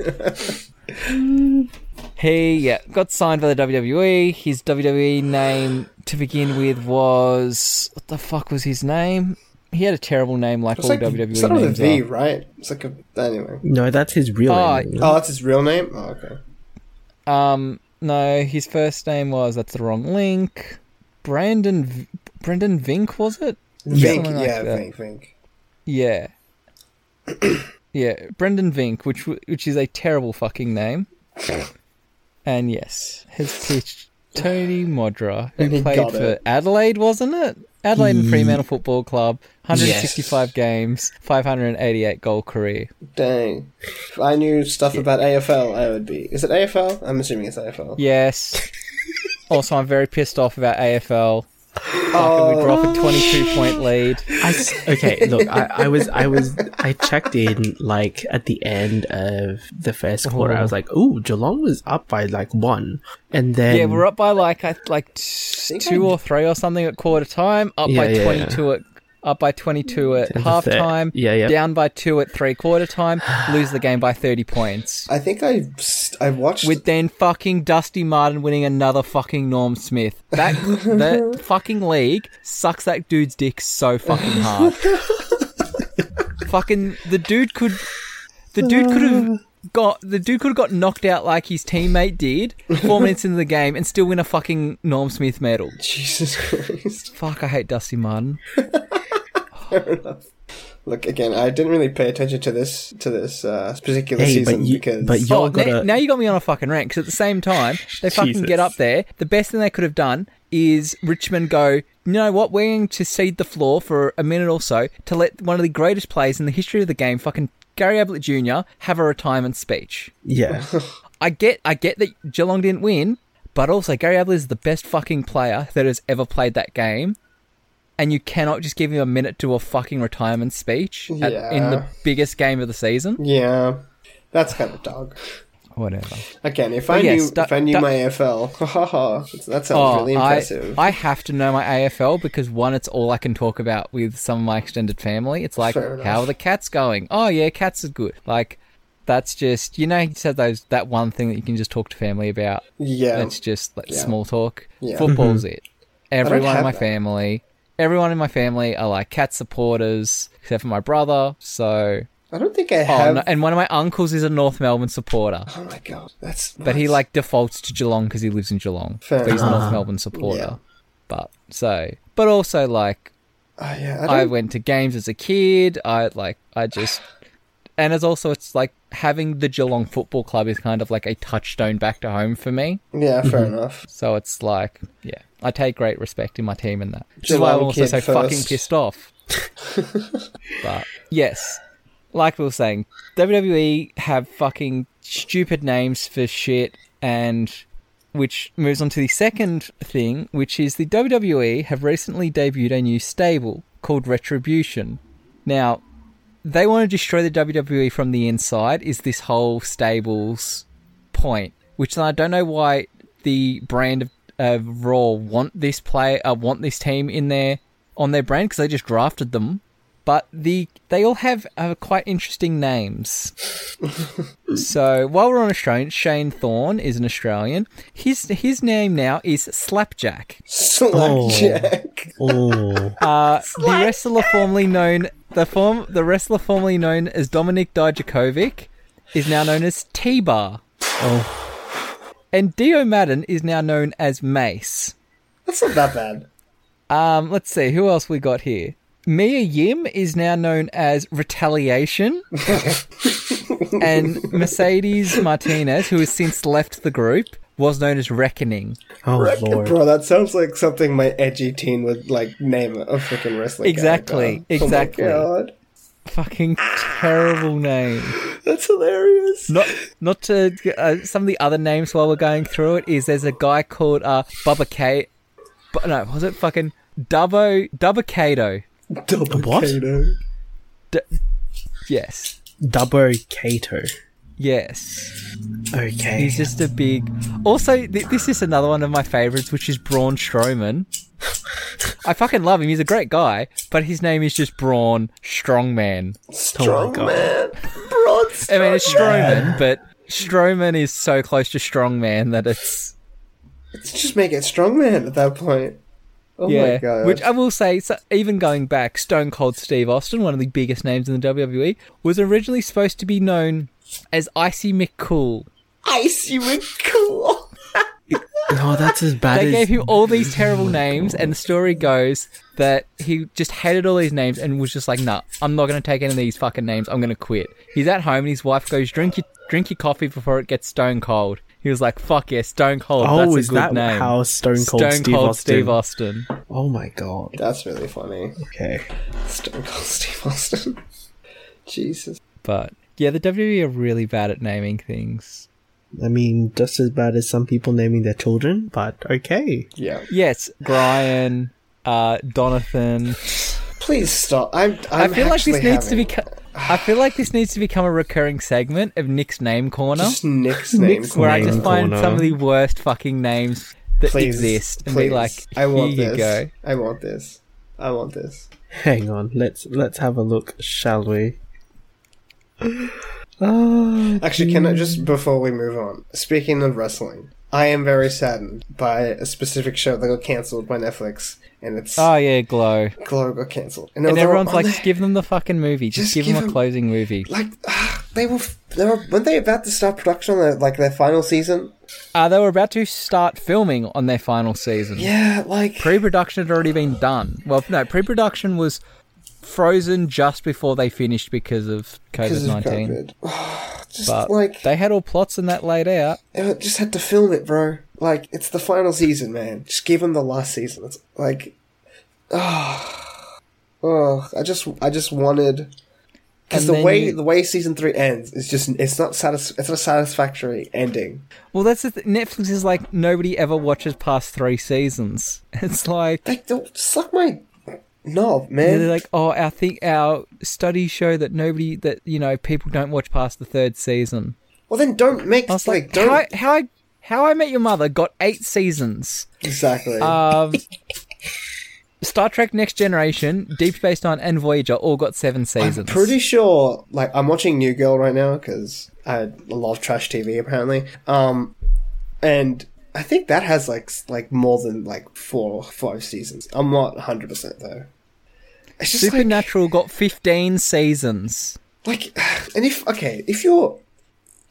He yeah, got signed by the W W E. His W W E name to begin with was... What the fuck was his name? He had a terrible name, like it's all like, W W E it's not names a V, are. Right? It's like a... Anyway. No, that's his real oh, name. Oh, that's his real name? Oh, okay. Um, no, his first name was... That's the wrong link. Brandon... V- Brendan Vink, was it? Vink, like yeah, Vink, Vink. Yeah. Yeah, Brendan Vink, which which is a terrible fucking name. And yes, his pitch... Tony Modra, who played for it. Adelaide, wasn't it? Adelaide and Fremantle Football Club, one hundred sixty-five yes. games, five hundred eighty-eight goal career. Dang. If I knew stuff yeah. about A F L, I would be... Is it A F L? I'm assuming it's A F L. Yes. Also, I'm very pissed off about A F L. Oh. We drop a twenty-two point lead. I, okay, look, I, I was, I was, I checked in like at the end of the first quarter. Oh. I was like, "Ooh, Geelong was up by like one," and then yeah, we're up by like I, like t- two I... or three or something at quarter time. Up yeah, by yeah, twenty-two yeah. at up by twenty-two at half time. Yeah, yeah. Down by two at three quarter time. Lose the game by thirty points. I think I I watched with then fucking Dusty Martin winning another fucking Norm Smith. That that fucking league sucks that dude's dick so fucking hard. Fucking the dude could the dude could have got the dude could have got knocked out like his teammate did four minutes into the game and still win a fucking Norm Smith medal. Jesus Christ. Fuck, I hate Dusty Martin. Fair enough. Look, again, I didn't really pay attention to this to this uh, particular hey, season but you, because... But oh, gotta... now, now you got me on a fucking rant, because at the same time, they fucking Jesus. Get up there. The best thing they could have done is Richmond go, you know what, we're going to cede the floor for a minute or so to let one of the greatest players in the history of the game, fucking Gary Ablett Junior, have a retirement speech. Yeah. I get, I get that Geelong didn't win, but also Gary Ablett is the best fucking player that has ever played that game. And you cannot just give him a minute to a fucking retirement speech yeah. at, in the biggest game of the season. Yeah, that's kind of dog. whatever. Again, if but I yes, knew, du- if I knew du- my A F L, that sounds oh, really impressive. I, I have to know my A F L because one, it's all I can talk about with some of my extended family. It's like, how are the Cats going? Oh yeah, Cats is good. Like, that's just, you know, you said those that one thing that you can just talk to family about. Yeah, it's just like yeah. small talk. Yeah. Football's mm-hmm. it. Everyone in my that. family, everyone in my family are like Cat supporters, except for my brother. So. I don't think I have. Oh, no. And one of my uncles is a North Melbourne supporter. Oh my god, that's. Nice. But he like defaults to Geelong because he lives in Geelong. Fair but enough. He's a North Melbourne supporter. Yeah. But so, but also like, oh, yeah, I, I went to games as a kid. I like, I just, and it's also it's like having the Geelong Football Club is kind of like a touchstone back to home for me. Yeah, fair enough. So it's like, yeah, I take great respect in my team and that. Which is why I'm also so first. fucking pissed off. But yes. Like we were saying, W W E have fucking stupid names for shit, and which moves on to the second thing, which is the W W E have recently debuted a new stable called Retribution. Now, they want to destroy the W W E from the inside is this whole stable's point, which I don't know why the brand of uh, Raw want this play, uh, want this team in their on their brand because they just drafted them. But the they all have uh, quite interesting names. So while we're on Australians, Shane Thorne is an Australian. His his name now is Slapjack. Slapjack. Oh. uh, Slap- the wrestler formerly known the form the wrestler formerly known as Dominic Dijakovic is now known as T-Bar. Oh. And Dio Madden is now known as Mace. That's not that bad. Um, let's see who else we got here. Mia Yim is now known as Retaliation, and Mercedes Martinez, who has since left the group, was known as Reckoning. Oh, Reckon, Lord. Bro, that sounds like something my edgy teen would, like, name a freaking wrestling Exactly, character. exactly. Oh, my God. Fucking terrible name. That's hilarious. Not not to... Uh, some of the other names while we're going through it is there's a guy called uh, Bubba K... Bu- no, was it fucking... Dubbo... Dubbo Kato. Dubbo what? Kato. D- yes. Dubbo Kato. Yes. Okay. He's just a big... Also, th- this is another one of my favourites, which is Braun Strowman. I fucking love him. He's a great guy, but his name is just Braun Strongman. Strongman. Oh Braun Strongman. I mean, it's Strowman, but Strowman is so close to Strongman that it's... Let's just make it Strongman at that point. Oh yeah, my God. Which I will say, so even going back, Stone Cold Steve Austin, one of the biggest names in the W W E, was originally supposed to be known as Icy McCool. Icy McCool! No, that's as bad they as... They gave him all these terrible oh names, God. And the story goes that he just hated all these names and was just like, nah, I'm not going to take any of these fucking names, I'm going to quit. He's at home and his wife goes, drink your, drink your coffee before it gets stone cold. He was like, fuck yeah, Stone Cold, oh, that's a good that name. Oh, is that how Stone Cold, Stone Steve, Cold Austin. Steve Austin? Oh my God. That's really funny. Okay. Stone Cold Steve Austin. Jesus. But, yeah, the W W E are really bad at naming things. I mean, just as bad as some people naming their children, but okay. Yeah. Yes, Brian, uh, Donathan. Please stop. I'm, I'm I feel like this needs having... to be... I feel like this needs to become a recurring segment of Nick's Name Corner. Just Nick's Name Nick's Corner. Where I just find Corner. Some of the worst fucking names that please, exist. And please. Be like, I want here this. You go. I want this. I want this. Hang on. Let's let's have a look, shall we? Oh, actually, geez. Can I just, before we move on, speaking of wrestling, I am very saddened by a specific show that got cancelled by Netflix. And it's oh yeah, Glow. Glow got cancelled, and, and everyone's like, just give them the fucking movie. Just, just give, give them a closing movie. Like uh, they were, they were, weren't they about to start production on their, like their final season? Uh they were about to start filming on their final season. Yeah, like pre-production had already been done. Well, no, pre-production was frozen just before they finished because of COVID nineteen. Oh, just but like they had all plots and that laid out. They just had to film it, bro. Like, it's the final season, man. Just give him the last season. It's like, oh, oh I just, I just wanted, because the way, you... the way season three ends is just, it's not satis- it's not a satisfactory ending. Well, that's the th- Netflix is like nobody ever watches past three seasons. It's like they don't suck my knob, man. They're like, oh, our thing, our studies show that nobody, that you know, people don't watch past the third season. Well, then don't make like, like don't... How, I, how I How I Met Your Mother got eight seasons. Exactly. Um, Star Trek: Next Generation, Deep Space Nine, and Voyager all got seven seasons. I'm pretty sure. Like, I'm watching New Girl right now because I love trash T V apparently. Um, and I think that has like like more than like four or five seasons. I'm not one hundred percent though. It's just Supernatural like, got fifteen seasons. Like, and if okay, if you're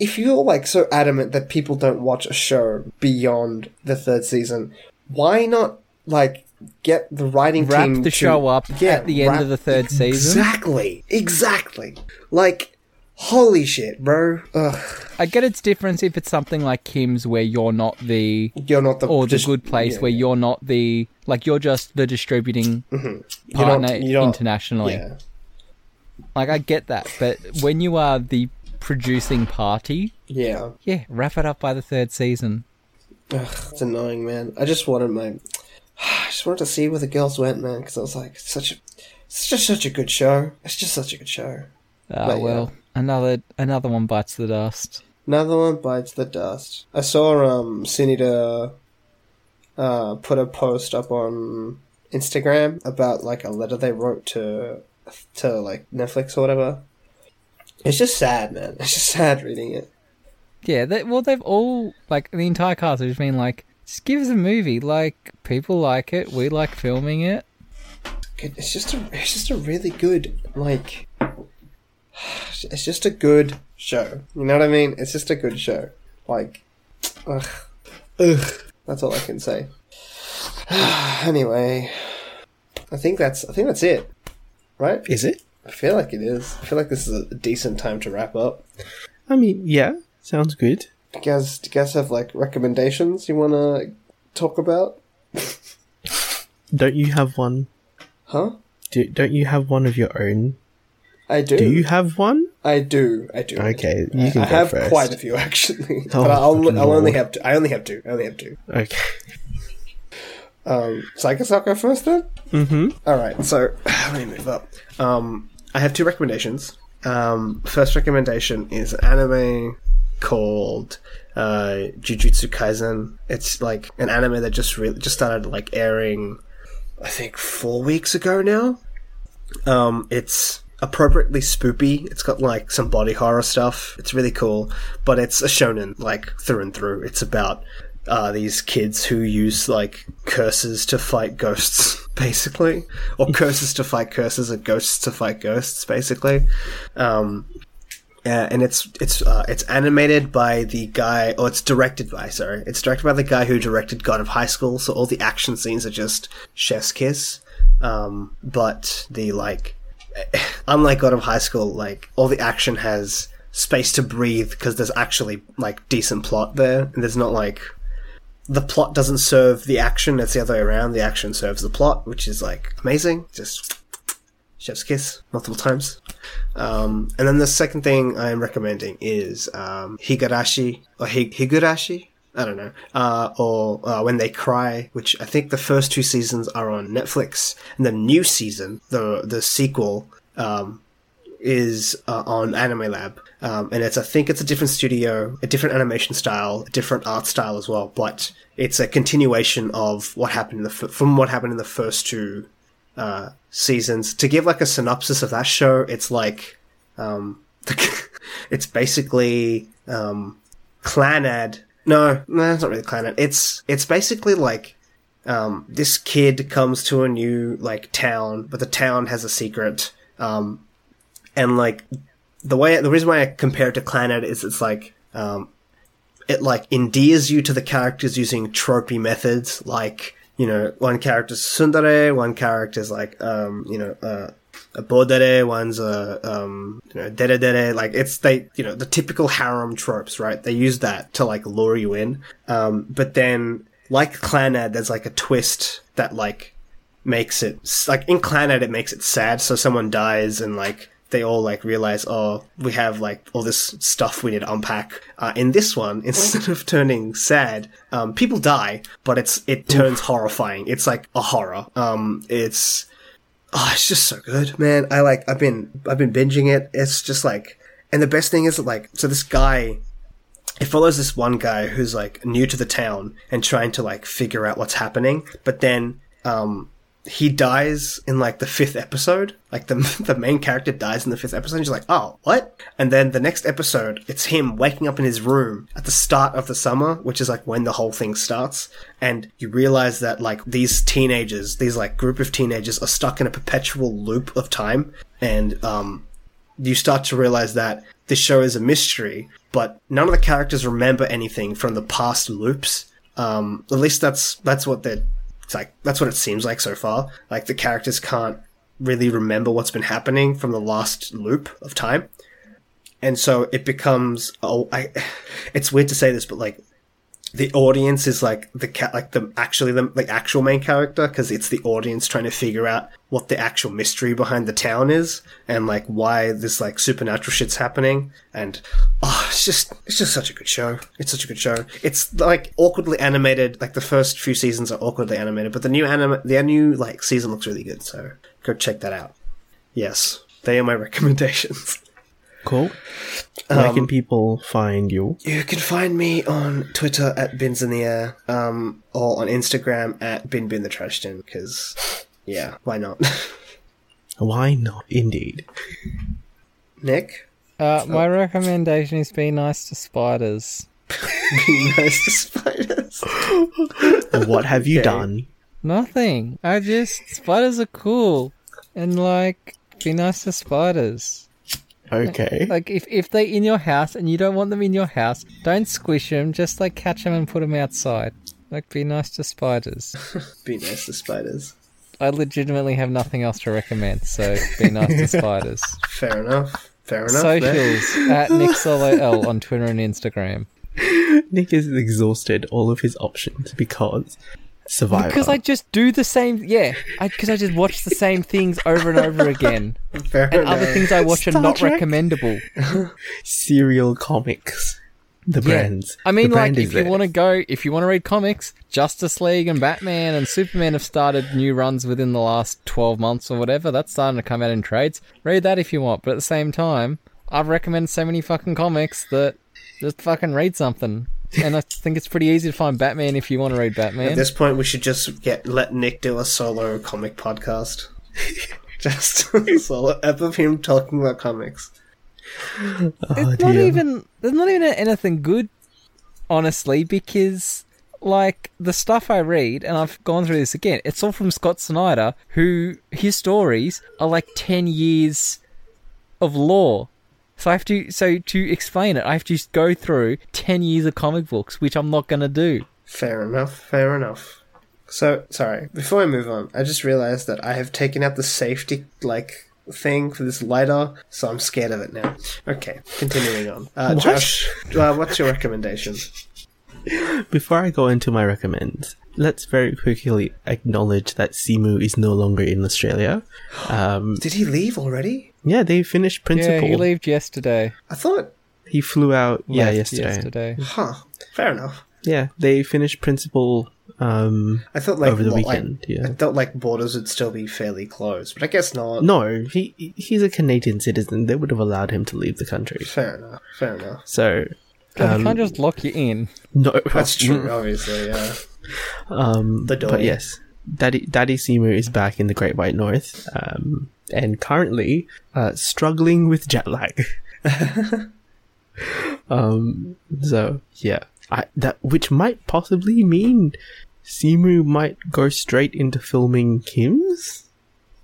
if you're like so adamant that people don't watch a show beyond the third season, why not like get the writing wrap team the to show up yeah, at the end wrap, of the third exactly, season? Exactly, exactly. Like, holy shit, bro. Ugh. I get it's different if it's something like Kim's where you're not the you're not the or just, the good place yeah, where yeah. you're not the like you're just the distributing mm-hmm. partner you're not, you're internationally. Not, yeah. Like, I get that, but when you are the producing party, yeah, yeah, wrap it up by the third season. Ugh, it's annoying, man. I just wanted my, I just wanted to see where the girls went, man, because I was like, it's such a, it's just such a good show. It's just such a good show. Ah, but, well, yeah. another another one bites the dust. Another one bites the dust. I saw um Sunita uh put a post up on Instagram about like a letter they wrote to. to, like, Netflix or whatever. It's just sad, man. It's just sad reading it. Yeah, they, well, they've all, like, the entire cast have just been like, just give us a movie. Like, people like it. We like filming it. It's just a, it's just a really good, like, it's just a good show. You know what I mean? It's just a good show. Like, ugh. Ugh. That's all I can say. Anyway, I think that's, I think that's it. Right? Is it? I feel like it is. I feel like this is a decent time to wrap up. I mean, yeah, sounds good. Do you guys, do you guys have, like, recommendations you want to talk about? Don't you have one? Huh? Do, don't you have one of your own? I do. Do you have one? I do. I do. Okay, I, you can I go have first. Quite a few, actually. Oh, but I'll, I'll only have two. I only have two. I only have two. Okay. Um, so I guess I'll go first then? Mm-hmm. Alright, so let me move up. Um, I have two recommendations. Um, first recommendation is an anime called uh, Jujutsu Kaisen. It's like an anime that just re- just started like airing, I think, four weeks ago now. Um, it's appropriately spoopy. It's got like some body horror stuff. It's really cool, but it's a shonen like through and through. It's about Uh, these kids who use, like, curses to fight ghosts, basically. Or curses to fight curses and ghosts to fight ghosts, basically. Um, and it's it's uh, it's animated by the guy... Or it's directed by, sorry. It's directed by the guy who directed God of High School, so all the action scenes are just chef's kiss. Um, but the, like... Unlike God of High School, like, all the action has space to breathe because there's actually, like, decent plot there. And there's not, like... The plot doesn't serve the action, it's the other way around. The action serves the plot, which is, like, amazing. Just chef's kiss multiple times. Um, and then the second thing I'm recommending is um, Higurashi, or Hig- Higurashi? I don't know. Uh, or uh, When They Cry, which I think the first two seasons are on Netflix. And the new season, the the sequel, um, is uh, on Anime Lab. Um, and it's, I think it's a different studio, a different animation style, a different art style as well, but it's a continuation of what happened in the, f- from what happened in the first two, uh, seasons. To give like a synopsis of that show, it's like, um, it's basically, um, Clannad. No, no, it's not really Clannad. It's, it's basically like, um, this kid comes to a new, like, town, but the town has a secret, um, and like, The way the reason why I compare it to Clannad is it's like um, it like endears you to the characters using tropey methods, like, you know, one character's tsundere, one character's like um, you know uh, a bodere, one's a um, you know deredere. Like, it's they you know the typical harem tropes, right? They use that to like lure you in, um, but then like Clannad, there's like a twist that like makes it like in Clannad it makes it sad, so someone dies and like. They all like realize, oh, we have like all this stuff we need to unpack. Uh, in this one, instead of turning sad, um, people die, but it's it turns Oof. horrifying. It's like a horror. Um, it's oh, it's just so good, man. I like I've been I've been binging it. It's just like, and the best thing is that, like, so this guy it follows this one guy who's like new to the town and trying to like figure out what's happening. But then um, he dies in like the fifth episode. Like the the main character dies in the fifth episode. And you're like, oh, what? And then the next episode, it's him waking up in his room at the start of the summer, which is like when the whole thing starts. And you realize that like these teenagers, these like group of teenagers are stuck in a perpetual loop of time. And um, you start to realize that this show is a mystery, but none of the characters remember anything from the past loops. Um, at least that's, that's what they're, it's like, that's what it seems like so far. Like the characters can't really remember what's been happening from the last loop of time. And so it becomes, oh, I, it's weird to say this, but like the audience is like the cat, like the actually the, the actual main character, because it's the audience trying to figure out what the actual mystery behind the town is and like why this like supernatural shit's happening. And oh, it's just it's just such a good show. It's such a good show. It's like awkwardly animated. Like the first few seasons are awkwardly animated, but the new anime, the new like season looks really good. So go check that out. Yes, they are my recommendations. Cool. Where um, can people find you? You can find me on Twitter at Bins in the Air, um, or on Instagram at Bin Bin the Trash Tin, because, yeah, why not? Why not, indeed. Nick? Uh, my recommendation is be nice to spiders. Be nice to spiders? What have you okay. done? Nothing. I just... Spiders are cool. And, like, be nice to spiders. Okay. Like, if, if they're in your house and you don't want them in your house, don't squish them. Just, like, catch them and put them outside. Like, be nice to spiders. Be nice to spiders. I legitimately have nothing else to recommend, so be nice to spiders. Fair enough. Fair enough. Socials, at Nick Solo L on Twitter and Instagram. Nick has exhausted all of his options because... Survivor. Because I just do the same... Yeah, because I, I just watch the same things over and over again. Fair and enough. Other things I watch Star are not Trek. Recommendable. Serial comics. The yeah. brands. I mean, the like, if you want to go... If you want to read comics, Justice League and Batman and Superman have started new runs within the last twelve months or whatever. That's starting to come out in trades. Read that if you want. But at the same time, I've recommended so many fucking comics that just fucking read something. And I think it's pretty easy to find Batman if you want to read Batman. At this point, we should just get let Nick do a solo comic podcast. Just a solo ep of him talking about comics. Oh, it's dear. Not even, there's not even anything good, honestly, because, like, the stuff I read, and I've gone through this again, it's all from Scott Snyder, who, his stories are like ten years of lore. So I have to, so to explain it, I have to go through ten years of comic books, which I'm not going to do. Fair enough, fair enough. So, sorry, before I move on, I just realised that I have taken out the safety, like, thing for this lighter, so I'm scared of it now. Okay, continuing on. Uh, what? Josh, uh, what's your recommendation? Before I go into my recommends, let's very quickly acknowledge that Simu is no longer in Australia. Um, Did he leave already? Yeah, they finished Principal. Yeah, he left yesterday. I thought... He flew out, yeah, yesterday. yesterday. Huh, fair enough. Yeah, they finished Principal um, I thought, like, over the well, weekend. I, yeah. I thought, like, borders would still be fairly closed, but I guess not. No, he he's a Canadian citizen. They would have allowed him to leave the country. Fair enough, fair enough. So... Um, yeah, they can't just lock you in. No. That's true, obviously, yeah. Um, the door. But yes, Daddy, Daddy Simu is back in the Great White North. Um... And currently uh, struggling with jet lag. um, so yeah, I, that which might possibly mean Simu might go straight into filming Kim's,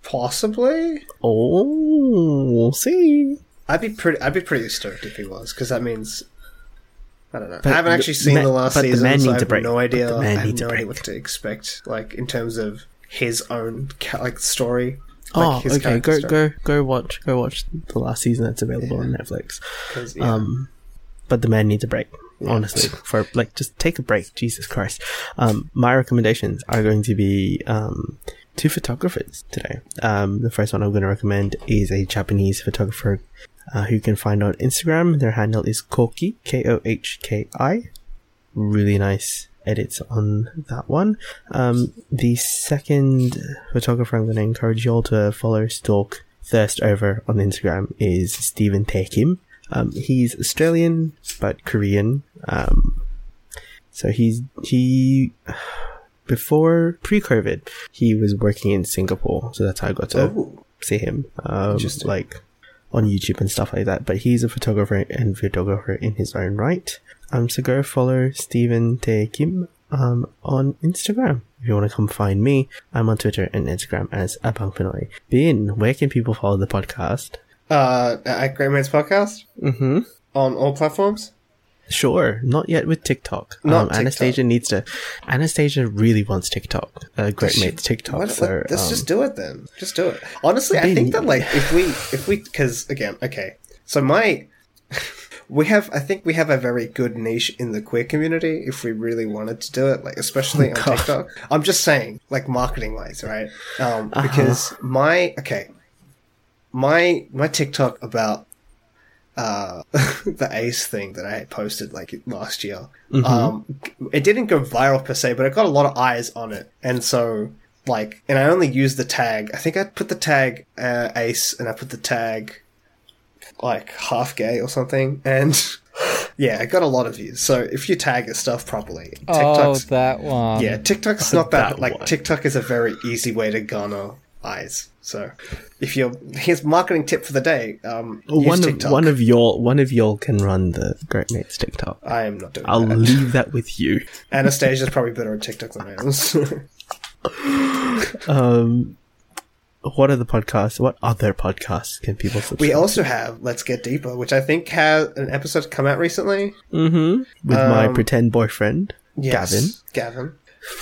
possibly. Oh, we'll see. I'd be pretty. I'd be pretty stoked if he was, because that means I don't know. But I haven't actually seen the, the last season, the so I have no idea. I have no idea what to expect, like in terms of his own like story. Like oh, okay. Go, story. go, go! Watch, go watch the last season that's available yeah. on Netflix. Yeah. Um, but the man needs a break, yeah. honestly. For like, just take a break, Jesus Christ. Um, my recommendations are going to be um two photographers today. Um, the first one I'm going to recommend is a Japanese photographer, uh, who you can find on Instagram. Their handle is Kohki, K O H K I. Really nice edits on that one. Um, the second photographer I'm going to encourage you all to follow, stalk, thirst over on Instagram is Steven Taekim. Um, he's Australian but Korean. Um, so he's he before pre-COVID he was working in Singapore, so that's how I got to oh. see him. Um, just like on YouTube and stuff like that. But he's a photographer and videographer in his own right. Um, so go follow Steven Taekim um on Instagram. If you want to come find me, I'm on Twitter and Instagram as Abang Pinoy. Bin, where can people follow the podcast? Uh, at Great Mates Podcast? Mm-hmm. On all platforms? Sure. Not yet with TikTok. Not um, TikTok. Anastasia needs to... Anastasia really wants TikTok. Uh, Great she, Mates TikTok. What, so, let's um, just do it then. Just do it. Honestly, Bin, I think that, like, if we... If we... Because, again, okay. So my... We have, I think we have a very good niche in the queer community if we really wanted to do it, like, especially oh, on God. TikTok. I'm just saying, like, marketing-wise, right? Um, uh-huh. Because my, okay, my, my TikTok about, uh, the Ace thing that I posted, like, last year, mm-hmm. um, it didn't go viral per se, but it got a lot of eyes on it. And so, like, and I only used the tag, I think I put the tag, uh, Ace, and I put the tag, like, half gay or something, and yeah, I got a lot of views. So if you tag stuff properly, TikTok's, oh, that one, yeah, TikTok's not that, that like, TikTok is a very easy way to garner eyes. So if you're, here's marketing tip for the day. Um, well, one TikTok. of one of y'all, one of y'all can run the Great Mates TikTok. I am not doing. I'll that. leave that with you. Anastasia's probably better at TikTok than I am. So. um. What are the podcasts? What other podcasts can people subscribe to? We also have Let's Get Deeper, which I think has an episode come out recently. Mm-hmm. With um, my pretend boyfriend, yes, Gavin.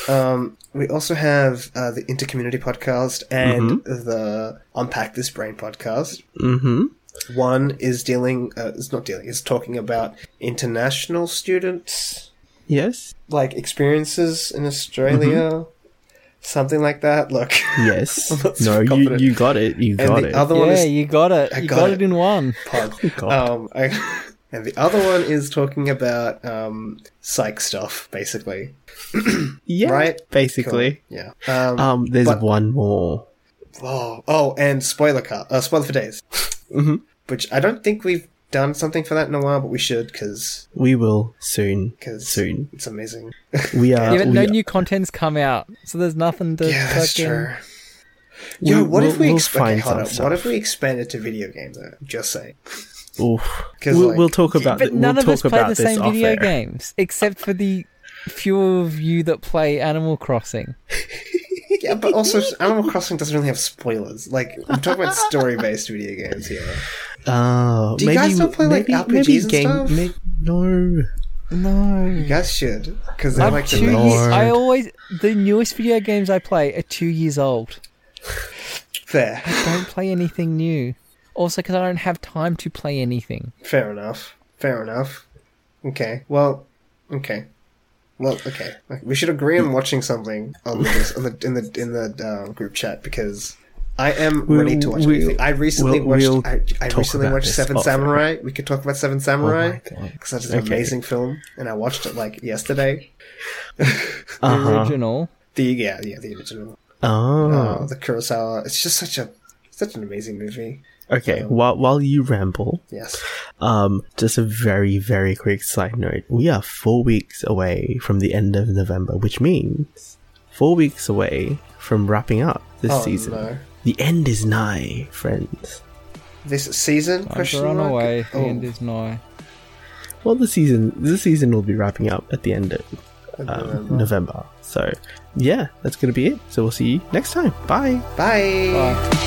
Gavin. Um, we also have uh, the Intercommunity podcast and mm-hmm. the Unpack This Brain podcast. Mm-hmm. One is dealing... Uh, it's not dealing. It's talking about international students. Yes. Like, experiences in Australia. Mm-hmm. Something like that. Look. Yes. No, you, you got it. You got it. Other one yeah, is, you got it. I you got, got it. it in one. Oh, um, I, and the other one is talking about um, psych stuff, basically. Yeah. Right? Basically. Cool. Yeah. Um, um, there's but, one more. Oh, oh and spoiler car, uh, spoiler for days. Mm-hmm. Which I don't think we've done something for that in a while, but we should, because... We will soon. Cause soon. It's amazing. We are... Even we no are. new content's come out, so there's nothing to... Yeah, that's true. We, Yo, what we'll, if we... We'll exp- okay, hold on. What if we expand it to video games, though? Just saying. Oof. We'll, like, we'll talk about this. But none we'll of us play the same video air. games, except for the few of you that play Animal Crossing. Yeah, but also Animal Crossing doesn't really have spoilers. Like, I'm talking about story-based video games here. Oh, uh, do you maybe, guys still play maybe, like R P Gs and game, stuff? May, no, no. You guys should, because they're I'm like the years, I always the newest video games I play are two years old. Fair. I don't play anything new. Also, because I don't have time to play anything. Fair enough. Fair enough. Okay. Well. Okay. Well, okay. We should agree on watching something on the, on the in the in the uh, group chat, because I am we'll, ready to watch we'll, anything. I recently we'll, we'll watched. I, I recently watched Seven Samurai. Right. We could talk about Seven Samurai because oh that's an okay. amazing film, and I watched it like yesterday. Uh-huh. The original. The yeah yeah the original. Oh, uh, the Kurosawa. It's just such a such an amazing movie. Okay, um, while while you ramble, yes. Um, just a very very quick side note. We are four weeks away from the end of November, which means four weeks away from wrapping up this oh, season. No. The end is nigh, friends. This season? Don't question run mark? away. The oh. end is nigh. Well, the season, the season will be wrapping up at the end of um, November. November. So, yeah, that's gonna be it. So we'll see you next time. Bye. Bye. Bye.